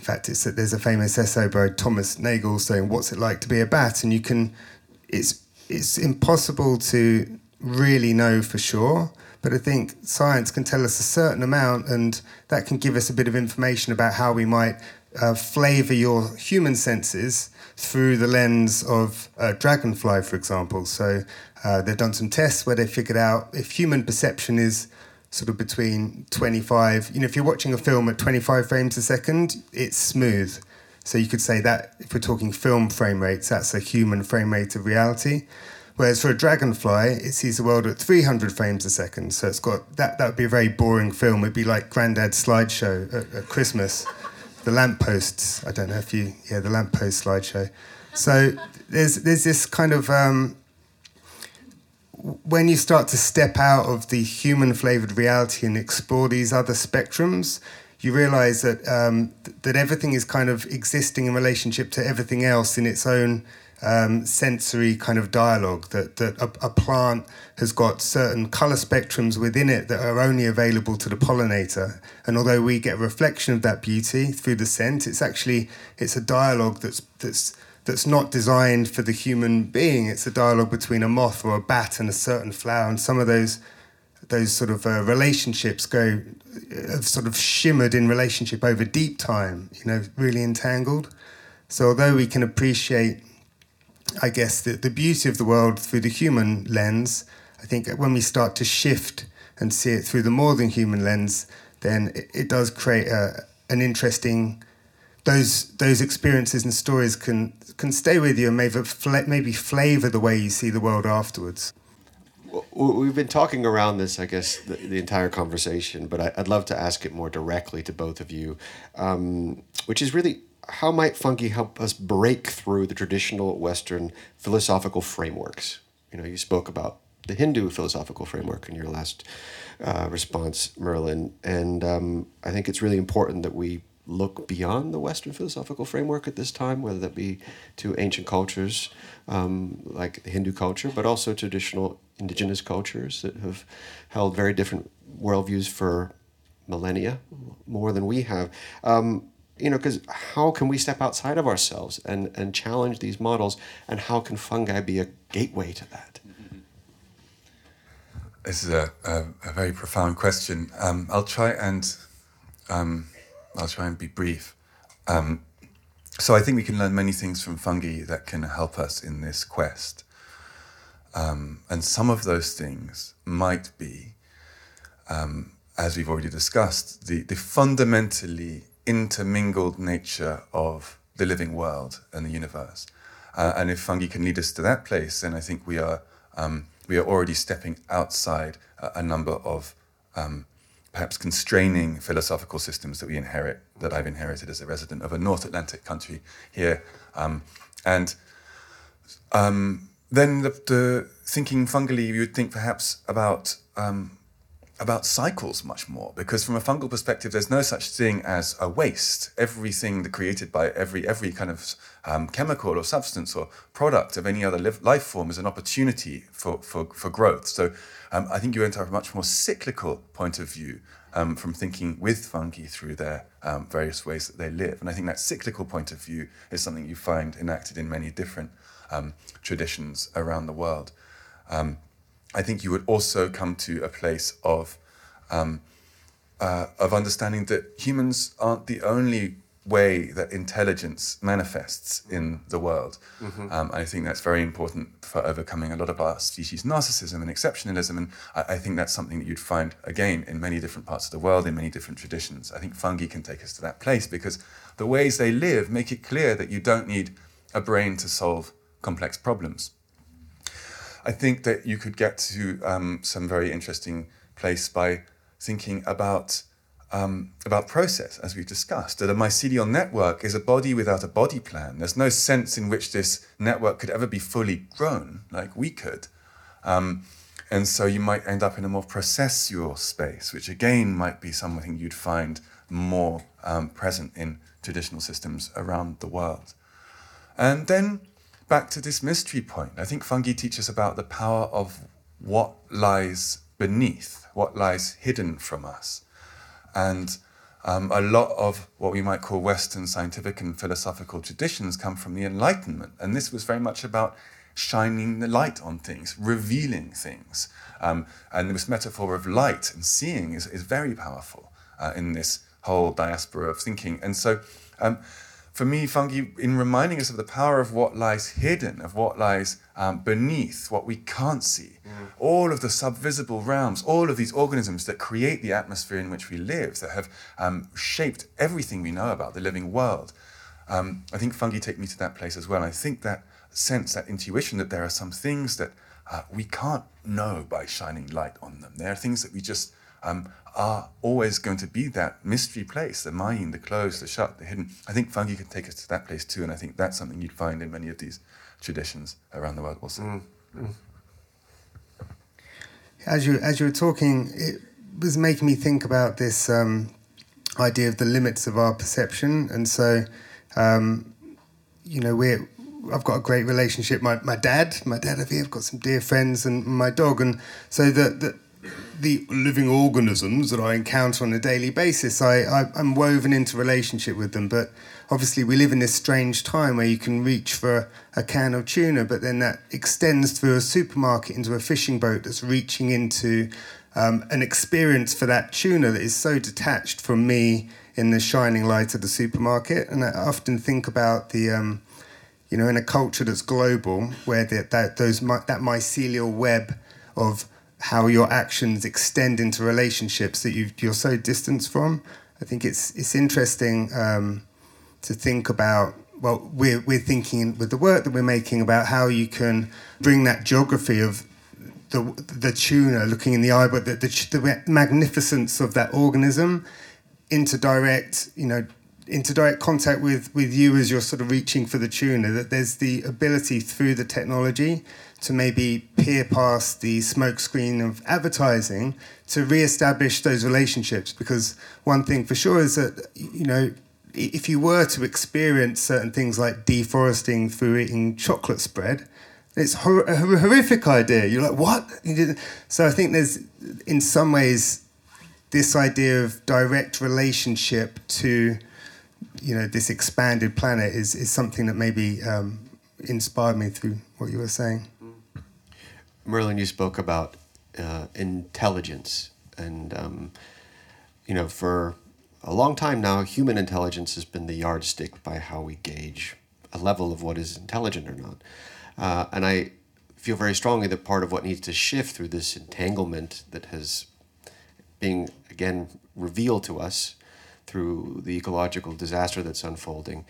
fact, there's a famous essay by Thomas Nagel saying, what's it like to be a bat? And you can... It's impossible to really know for sure... But I think science can tell us a certain amount, and that can give us a bit of information about how we might flavour your human senses through the lens of a dragonfly, for example. So they've done some tests where they figured out if human perception is sort of between 25... You know, if you're watching a film at 25 frames a second, it's smooth. So you could say that, if we're talking film frame rates, that's a human frame rate of reality. Whereas for a dragonfly, it sees the world at 300 frames a second. So it's got that would be a very boring film. It'd be like Grandad's slideshow at Christmas. The lampposts. I don't know if you... Yeah, the lamppost slideshow. So there's this kind of... when you start to step out of the human-flavoured reality and explore these other spectrums, you realise that that everything is kind of existing in relationship to everything else in its own... sensory kind of dialogue, that a plant has got certain colour spectrums within it that are only available to the pollinator. And although we get a reflection of that beauty through the scent, it's a dialogue that's not designed for the human being. It's a dialogue between a moth or a bat and a certain flower, and some of those sort of relationships have sort of shimmered in relationship over deep time, you know, really entangled. So although we can appreciate, I guess, the beauty of the world through the human lens, I think when we start to shift and see it through the more than human lens, then it does create an interesting... Those experiences and stories can stay with you and maybe flavour the way you see the world afterwards. Well, we've been talking around this, I guess, the entire conversation, but I'd love to ask it more directly to both of you, which is really... How might fungi help us break through the traditional Western philosophical frameworks? You know, you spoke about the Hindu philosophical framework in your last response, Merlin, and I think it's really important that we look beyond the Western philosophical framework at this time, whether that be to ancient cultures like the Hindu culture, but also traditional indigenous cultures that have held very different worldviews for millennia, more than we have. You know, because how can we step outside of ourselves and challenge these models, and how can fungi be a gateway to that? This is a very profound question. I'll try and be brief. So I think we can learn many things from fungi that can help us in this quest. And some of those things might be, as we've already discussed, the fundamentally intermingled nature of the living world and the universe. And if fungi can lead us to that place, then I think we are already stepping outside a number of perhaps constraining philosophical systems that we inherit, that I've inherited as a resident of a North Atlantic country here. Then the thinking fungally, you would think perhaps about cycles much more, because from a fungal perspective, there's no such thing as a waste. Everything that created by every kind of chemical or substance or product of any other life form is an opportunity for growth. So I think you enter a much more cyclical point of view from thinking with fungi through their various ways that they live. And I think that cyclical point of view is something you find enacted in many different traditions around the world. I think you would also come to a place of understanding that humans aren't the only way that intelligence manifests in the world. Mm-hmm. I think that's very important for overcoming a lot of our species narcissism and exceptionalism, and I think that's something that you'd find, again, in many different parts of the world, in many different traditions. I think fungi can take us to that place because the ways they live make it clear that you don't need a brain to solve complex problems. I think that you could get to some very interesting place by thinking about process, as we've discussed, that a mycelial network is a body without a body plan. There's no sense in which this network could ever be fully grown, like we could. And so you might end up in a more processual space, which again might be something you'd find more present in traditional systems around the world. And then back to this mystery point. I think fungi teach us about the power of what lies beneath, what lies hidden from us. And a lot of what we might call Western scientific and philosophical traditions come from the Enlightenment. And this was very much about shining the light on things, revealing things. And this metaphor of light and seeing is very powerful in this whole diaspora of thinking. And so, for me, fungi, in reminding us of the power of what lies hidden, of what lies beneath, what we can't see, all of the subvisible realms, all of these organisms that create the atmosphere in which we live, that have shaped everything we know about the living world. I think fungi take me to that place as well. I think that sense, that intuition that there are some things that we can't know by shining light on them. There are things that we just are always going to be that mystery place, the mind, the closed, the shut, the hidden. I think fungi can take us to that place too, and I think that's something you'd find in many of these traditions around the world also. As you were talking, it was making me think about this idea of the limits of our perception. And so, I've got a great relationship. My dad over here, I've got some dear friends and my dog. And so the living organisms that I encounter on a daily basis, I'm woven into relationship with them. But obviously we live in this strange time where you can reach for a can of tuna, but then that extends through a supermarket into a fishing boat that's reaching into an experience for that tuna that is so detached from me in the shining light of the supermarket. And I often think about the... in a culture that's global, where that mycelial web of how your actions extend into relationships that you're so distanced from. I think it's interesting to think about. Well, we're thinking with the work that we're making about how you can bring that geography of the tuna looking in the eye, but the magnificence of that organism into direct contact with you as you're sort of reaching for the tuna, that there's the ability through the technology to maybe peer past the smokescreen of advertising to reestablish those relationships. Because one thing for sure is that, if you were to experience certain things like deforesting through eating chocolate spread, it's a horrific idea. You're like, what? So I think there's, in some ways, this idea of direct relationship to... this expanded planet is something that maybe inspired me through what you were saying. Merlin, you spoke about intelligence. And, you know, for a long time now, human intelligence has been the yardstick by how we gauge a level of what is intelligent or not. And I feel very strongly that part of what needs to shift through this entanglement that has been, again, revealed to us through the ecological disaster that's unfolding,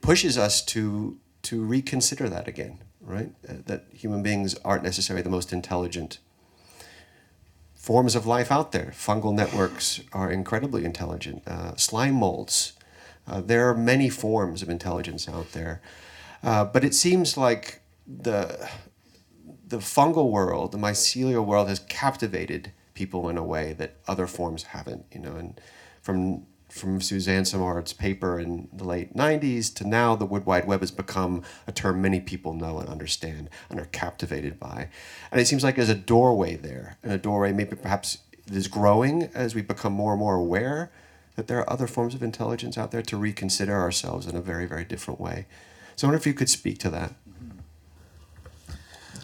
pushes us to reconsider that again, right? That human beings aren't necessarily the most intelligent forms of life out there. Fungal networks are incredibly intelligent. Slime molds. There are many forms of intelligence out there. But it seems like the fungal world, the mycelial world, has captivated people in a way that other forms haven't, you know. And from Suzanne Simard's paper in the late 90s to now, the Wood Wide Web has become a term many people know and understand and are captivated by. And it seems like there's a doorway there, and a doorway maybe perhaps is growing as we become more and more aware that there are other forms of intelligence out there to reconsider ourselves in a very, very different way. So I wonder if you could speak to that.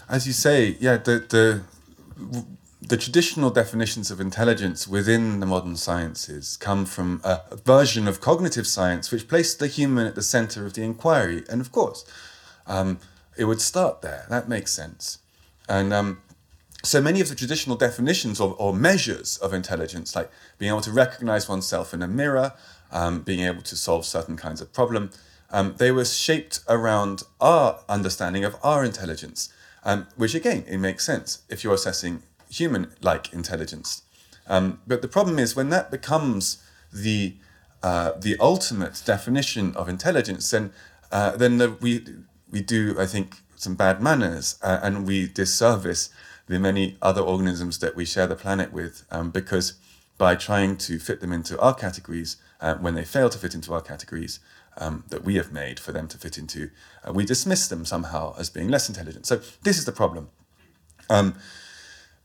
As you say, yeah, the traditional definitions of intelligence within the modern sciences come from a version of cognitive science which placed the human at the center of the inquiry. And of course, it would start there. That makes sense. And so many of the traditional definitions or measures of intelligence, like being able to recognize oneself in a mirror, being able to solve certain kinds of problem, they were shaped around our understanding of our intelligence, which again, it makes sense if you're assessing human-like intelligence. But the problem is when that becomes the ultimate definition of intelligence, then we do, I think, some bad manners, and we disservice the many other organisms that we share the planet with, because by trying to fit them into our categories, when they fail to fit into our categories that we have made for them to fit into, we dismiss them somehow as being less intelligent. So this is the problem.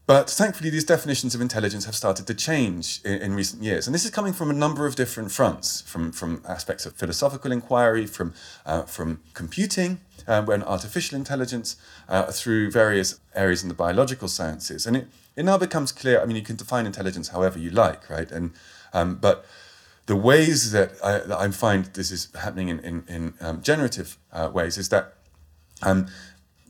But thankfully, these definitions of intelligence have started to change in recent years. And this is coming from a number of different fronts, from aspects of philosophical inquiry, from computing, and artificial intelligence, through various areas in the biological sciences. And it now becomes clear, I mean, you can define intelligence however you like, right? And but the ways that I find this is happening in generative ways is that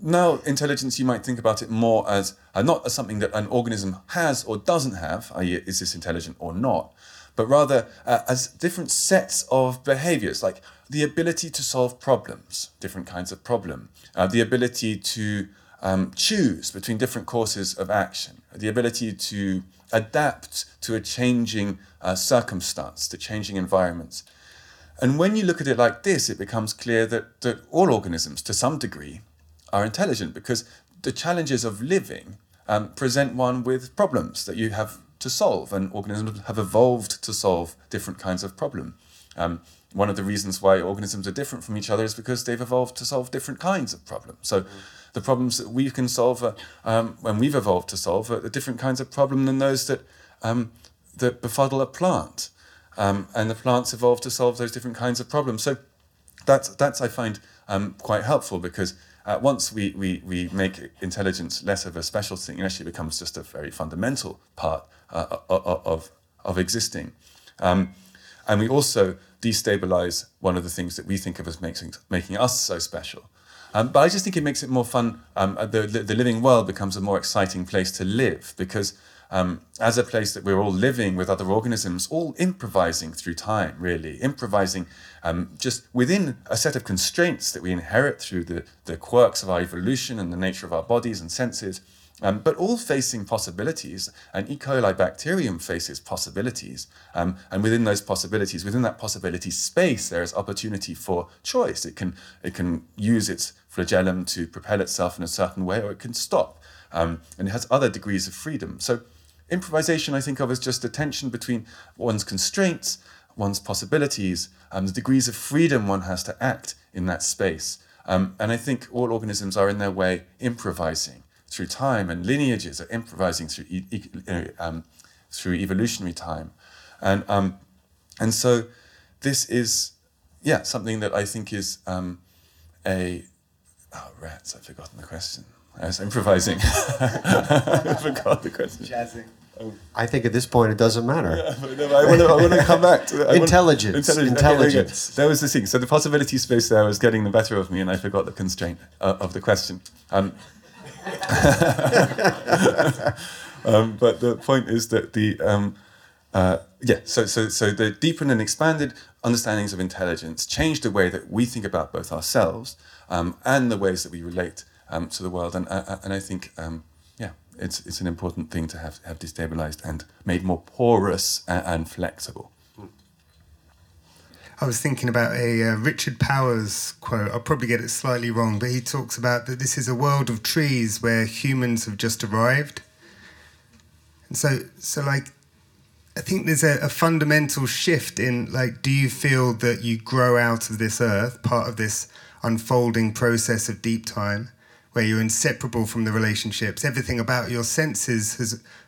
now, intelligence, you might think about it more as not as something that an organism has or doesn't have, i.e., is this intelligent or not, but rather as different sets of behaviors, like the ability to solve problems, different kinds of problem, the ability to choose between different courses of action, the ability to adapt to a changing circumstance, to changing environments. And when you look at it like this, it becomes clear that all organisms, to some degree, are intelligent, because the challenges of living present one with problems that you have to solve, and organisms have evolved to solve different kinds of problem. One of the reasons why organisms are different from each other is because they've evolved to solve different kinds of problems. So the problems that we can solve when we've evolved to solve are different kinds of problem than those that befuddle a plant. And the plants evolved to solve those different kinds of problems. So that's I find quite helpful, because once we make intelligence less of a special thing, it actually becomes just a very fundamental part of existing. And we also destabilize one of the things that we think of as making us so special. But I just think it makes it more fun. The living world becomes a more exciting place to live, because as a place that we're all living with other organisms, all improvising through time, really, improvising just within a set of constraints that we inherit through the quirks of our evolution and the nature of our bodies and senses, but all facing possibilities. And E. coli bacterium faces possibilities. And within those possibilities, within that possibility space, there is opportunity for choice. It can use its flagellum to propel itself in a certain way, or it can stop. And it has other degrees of freedom. So improvisation, I think of as just the tension between one's constraints, one's possibilities, the degrees of freedom one has to act in that space. And I think all organisms are in their way improvising through time, and lineages are improvising through evolutionary time. And so this is, something that I think is a... Oh, rats, I've forgotten the question. I was improvising. I forgot the question. Jazzing. I think at this point it doesn't matter. Yeah, I want to come back to that. Intelligence. Okay, that was the thing. So the possibility space there was getting the better of me, and I forgot the constraint of the question. But the point is that the the deepened and expanded understandings of intelligence change the way that we think about both ourselves and the ways that we relate to the world, and I think. It's an important thing to have destabilized and made more porous and flexible. I was thinking about a Richard Powers quote. I'll probably get it slightly wrong, but he talks about that this is a world of trees where humans have just arrived. And so like, I think there's a fundamental shift in, like, do you feel that you grow out of this earth, part of this unfolding process of deep time, where you're inseparable from the relationships? Everything about your senses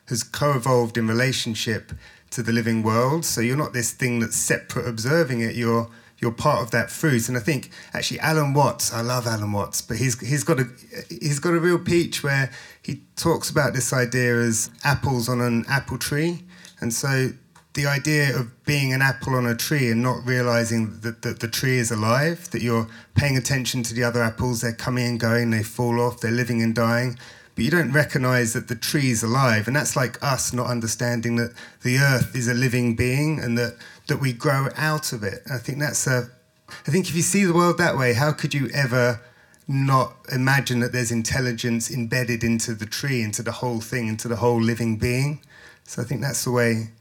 has co-evolved in relationship to the living world. So you're not this thing that's separate observing it. You're part of that fruit. And I think actually Alan Watts, I love Alan Watts, but he's got a real peach where he talks about this idea as apples on an apple tree. And so the idea of being an apple on a tree and not realizing that the tree is alive, that you're paying attention to the other apples, they're coming and going, they fall off, they're living and dying, but you don't recognize that the tree is alive. And that's like us not understanding that the earth is a living being and that we grow out of it. And I think I think if you see the world that way, how could you ever not imagine that there's intelligence embedded into the tree, into the whole thing, into the whole living being? So I think that's the way.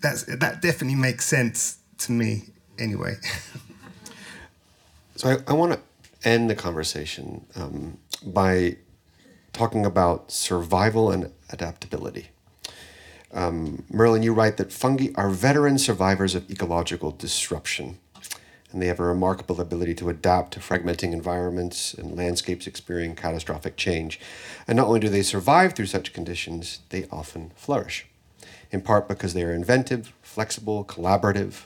That definitely makes sense to me, anyway. So I want to end the conversation by talking about survival and adaptability. Merlin, you write that fungi are veteran survivors of ecological disruption, and they have a remarkable ability to adapt to fragmenting environments and landscapes experiencing catastrophic change. And not only do they survive through such conditions, they often flourish, in part because they are inventive, flexible, collaborative.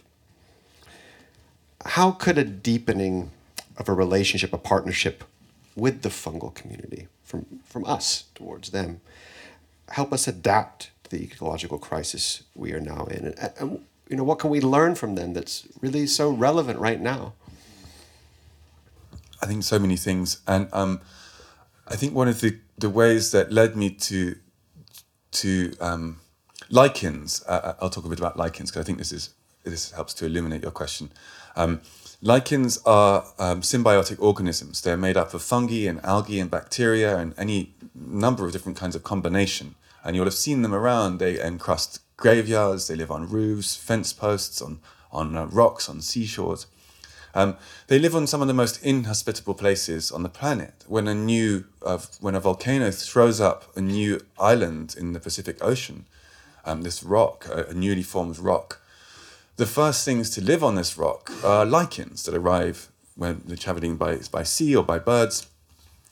How could a deepening of a relationship, a partnership with the fungal community, from us towards them, help us adapt to the ecological crisis we are now in? And you know, what can we learn from them that's really so relevant right now? I think so many things. And I think one of the ways that led me to lichens. I'll talk a bit about lichens because I think this helps to illuminate your question. Lichens are symbiotic organisms. They're made up of fungi and algae and bacteria and any number of different kinds of combination. And you'll have seen them around. They encrust graveyards. They live on roofs, fence posts, on rocks, on seashores. They live on some of the most inhospitable places on the planet. When a volcano throws up a new island in the Pacific Ocean, this rock, a newly formed rock, the first things to live on this rock are lichens that arrive when they're traveling by sea or by birds.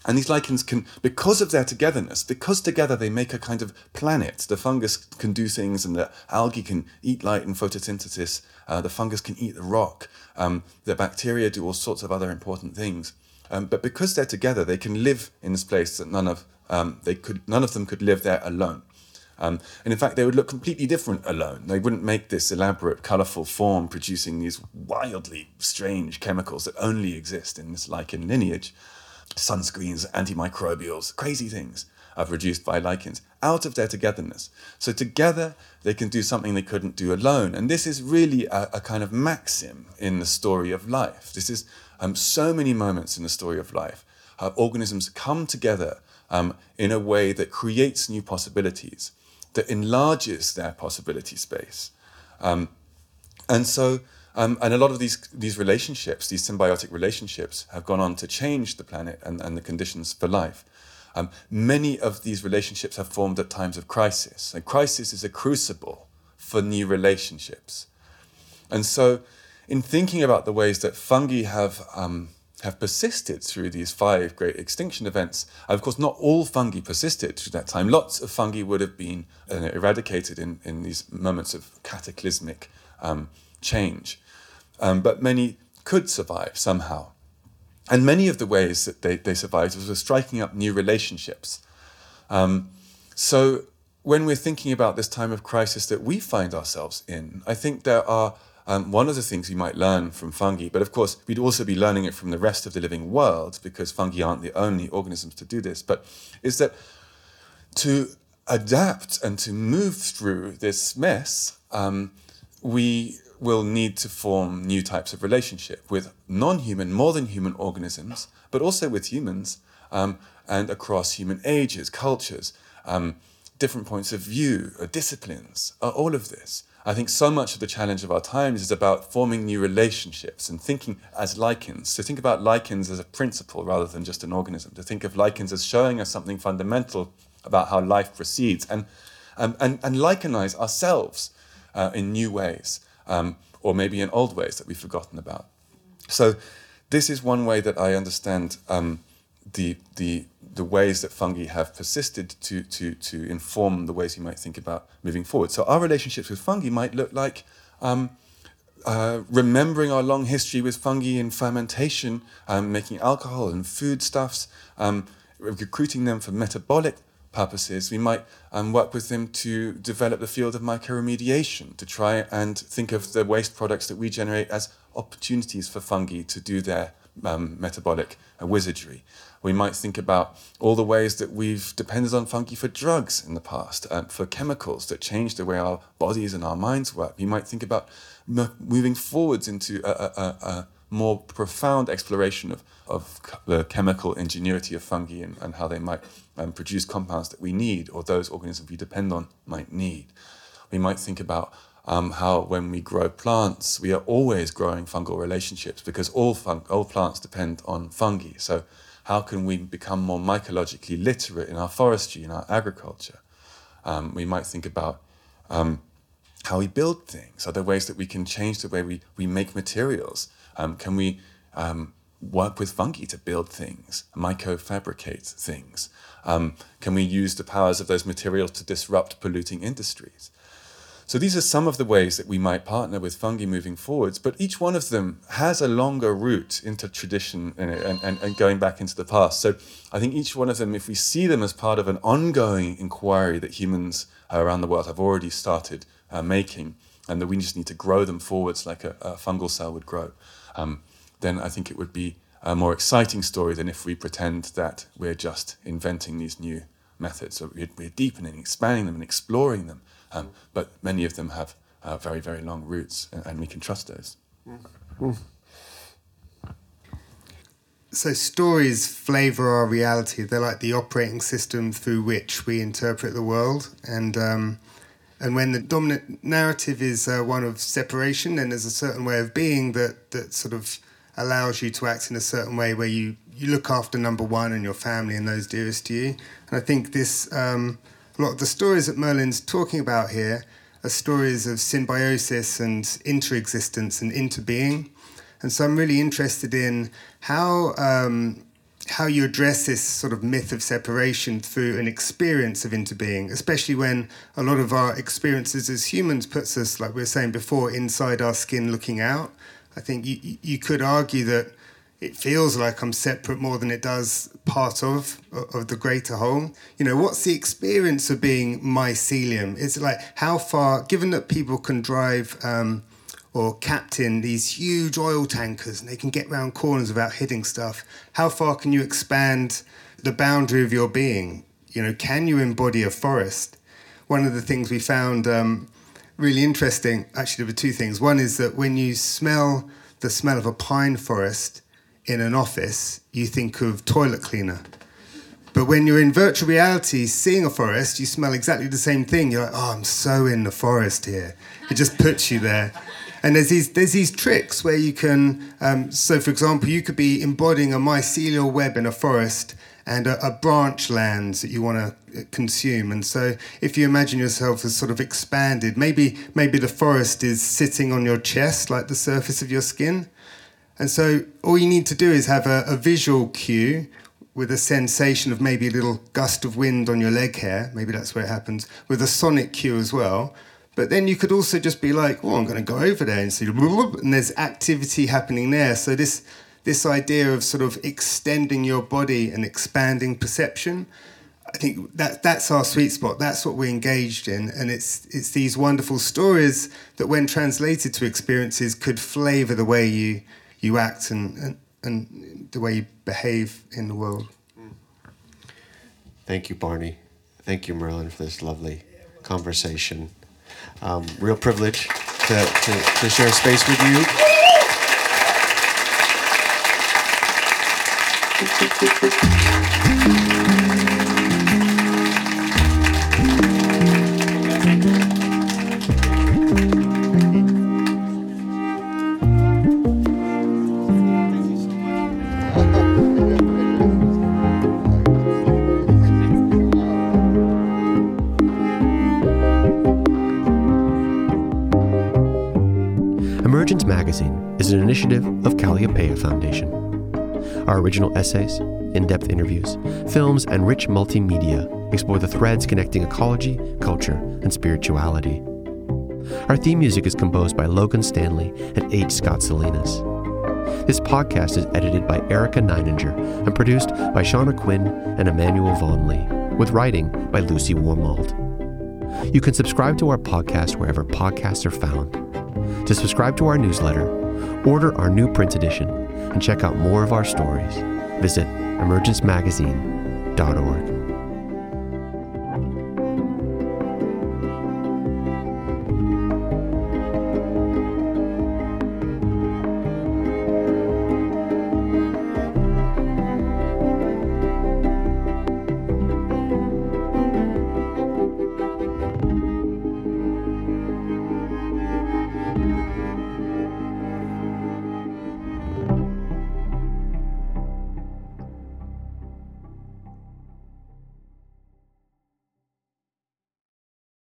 And these lichens can, because of their togetherness, because together they make a kind of planet. The fungus can do things, and the algae can eat light and photosynthesis. The fungus can eat the rock. The bacteria do all sorts of other important things. But because they're together, they can live in this place that none of them could live there alone. And in fact, they would look completely different alone. They wouldn't make this elaborate, colorful form producing these wildly strange chemicals that only exist in this lichen lineage. Sunscreens, antimicrobials, crazy things are produced by lichens out of their togetherness. So together, they can do something they couldn't do alone. And this is really a kind of maxim in the story of life. This is so many moments in the story of life. Organisms come together in a way that creates new possibilities, that enlarges their possibility space. And a lot of these relationships, these symbiotic relationships, have gone on to change the planet and the conditions for life. Many of these relationships have formed at times of crisis. And crisis is a crucible for new relationships. And so in thinking about the ways that fungi have persisted through these 5 great extinction events. Of course, not all fungi persisted through that time. Lots of fungi would have been eradicated in these moments of cataclysmic change. But many could survive somehow. And many of the ways that they survived was with striking up new relationships. So when we're thinking about this time of crisis that we find ourselves in, I think there are one of the things we might learn from fungi, but of course we'd also be learning it from the rest of the living world, because fungi aren't the only organisms to do this, but is that to adapt and to move through this mess, we will need to form new types of relationship with non-human, more than human organisms, but also with humans, and across human ages, cultures, different points of view, disciplines, all of this. I think so much of the challenge of our times is about forming new relationships and thinking as lichens. So think about lichens as a principle rather than just an organism, to think of lichens as showing us something fundamental about how life proceeds, and lichenize ourselves in new ways, or maybe in old ways that we've forgotten about. So this is one way that I understand the ways that fungi have persisted to inform the ways you might think about moving forward. So our relationships with fungi might look like remembering our long history with fungi in fermentation, making alcohol and foodstuffs, recruiting them for metabolic purposes. We might work with them to develop the field of microremediation, to try and think of the waste products that we generate as opportunities for fungi to do their metabolic wizardry. We might think about all the ways that we've depended on fungi for drugs in the past, for chemicals that change the way our bodies and our minds work. We might think about moving forwards into a more profound exploration of the chemical ingenuity of fungi and how they might produce compounds that we need, or those organisms we depend on might need. We might think about how when we grow plants, we are always growing fungal relationships, because all plants depend on fungi. So how can we become more mycologically literate in our forestry, in our agriculture? We might think about how we build things. Are there ways that we can change the way we make materials? Can we work with fungi to build things, myco-fabricate things? Can we use the powers of those materials to disrupt polluting industries? So these are some of the ways that we might partner with fungi moving forwards, but each one of them has a longer route into tradition and going back into the past. So I think each one of them, if we see them as part of an ongoing inquiry that humans around the world have already started making, and that we just need to grow them forwards like a fungal cell would grow, then I think it would be a more exciting story than if we pretend that we're just inventing these new methods. So we're deepening, expanding them and exploring them, but many of them have very, very long roots, and we can trust those. So stories flavour our reality. They're like the operating system through which we interpret the world, and when the dominant narrative is one of separation, then there's a certain way of being that sort of allows you to act in a certain way where you look after number one and your family and those dearest to you. And I think this, a lot of the stories that Merlin's talking about here are stories of symbiosis and interexistence and interbeing. And so I'm really interested in how you address this sort of myth of separation through an experience of interbeing, especially when a lot of our experiences as humans puts us, like we were saying before, inside our skin looking out. I think you could argue that it feels like I'm separate more than it does part of the greater whole. You know, what's the experience of being mycelium? It's like how far, given that people can drive or captain these huge oil tankers and they can get round corners without hitting stuff, how far can you expand the boundary of your being? You know, can you embody a forest? One of the things we found really interesting, actually there were two things. One is that when you smell the smell of a pine forest in an office, you think of toilet cleaner. But when you're in virtual reality seeing a forest, you smell exactly the same thing. You're like, oh, I'm so in the forest here. It just puts you there. And there's these tricks where you can, so for example, you could be embodying a mycelial web in a forest and a branch lands that you want to consume. And so if you imagine yourself as sort of expanded, maybe the forest is sitting on your chest, like the surface of your skin. And so all you need to do is have a visual cue with a sensation of maybe a little gust of wind on your leg hair, maybe that's where it happens, with a sonic cue as well. But then you could also just be like, oh, I'm going to go over there and see, and there's activity happening there. So this this idea of sort of extending your body and expanding perception, I think that's our sweet spot. That's what we're engaged in. And it's these wonderful stories that, when translated to experiences, could flavour the way you act and the way you behave in the world. Thank you, Barney. Thank you, Merlin, for this lovely conversation. Real privilege to share space with you. Emergence Magazine is an initiative of Calliopeia Foundation. Our original essays, in-depth interviews, films, and rich multimedia explore the threads connecting ecology, culture, and spirituality. Our theme music is composed by Logan Stanley and H. Scott Salinas. This podcast is edited by Erica Neininger and produced by Shauna Quinn and Emmanuel Vaughan-Lee, with writing by Lucy Warmold. You can subscribe to our podcast wherever podcasts are found. To subscribe to our newsletter, order our new print edition, and check out more of our stories, visit emergencemagazine.org.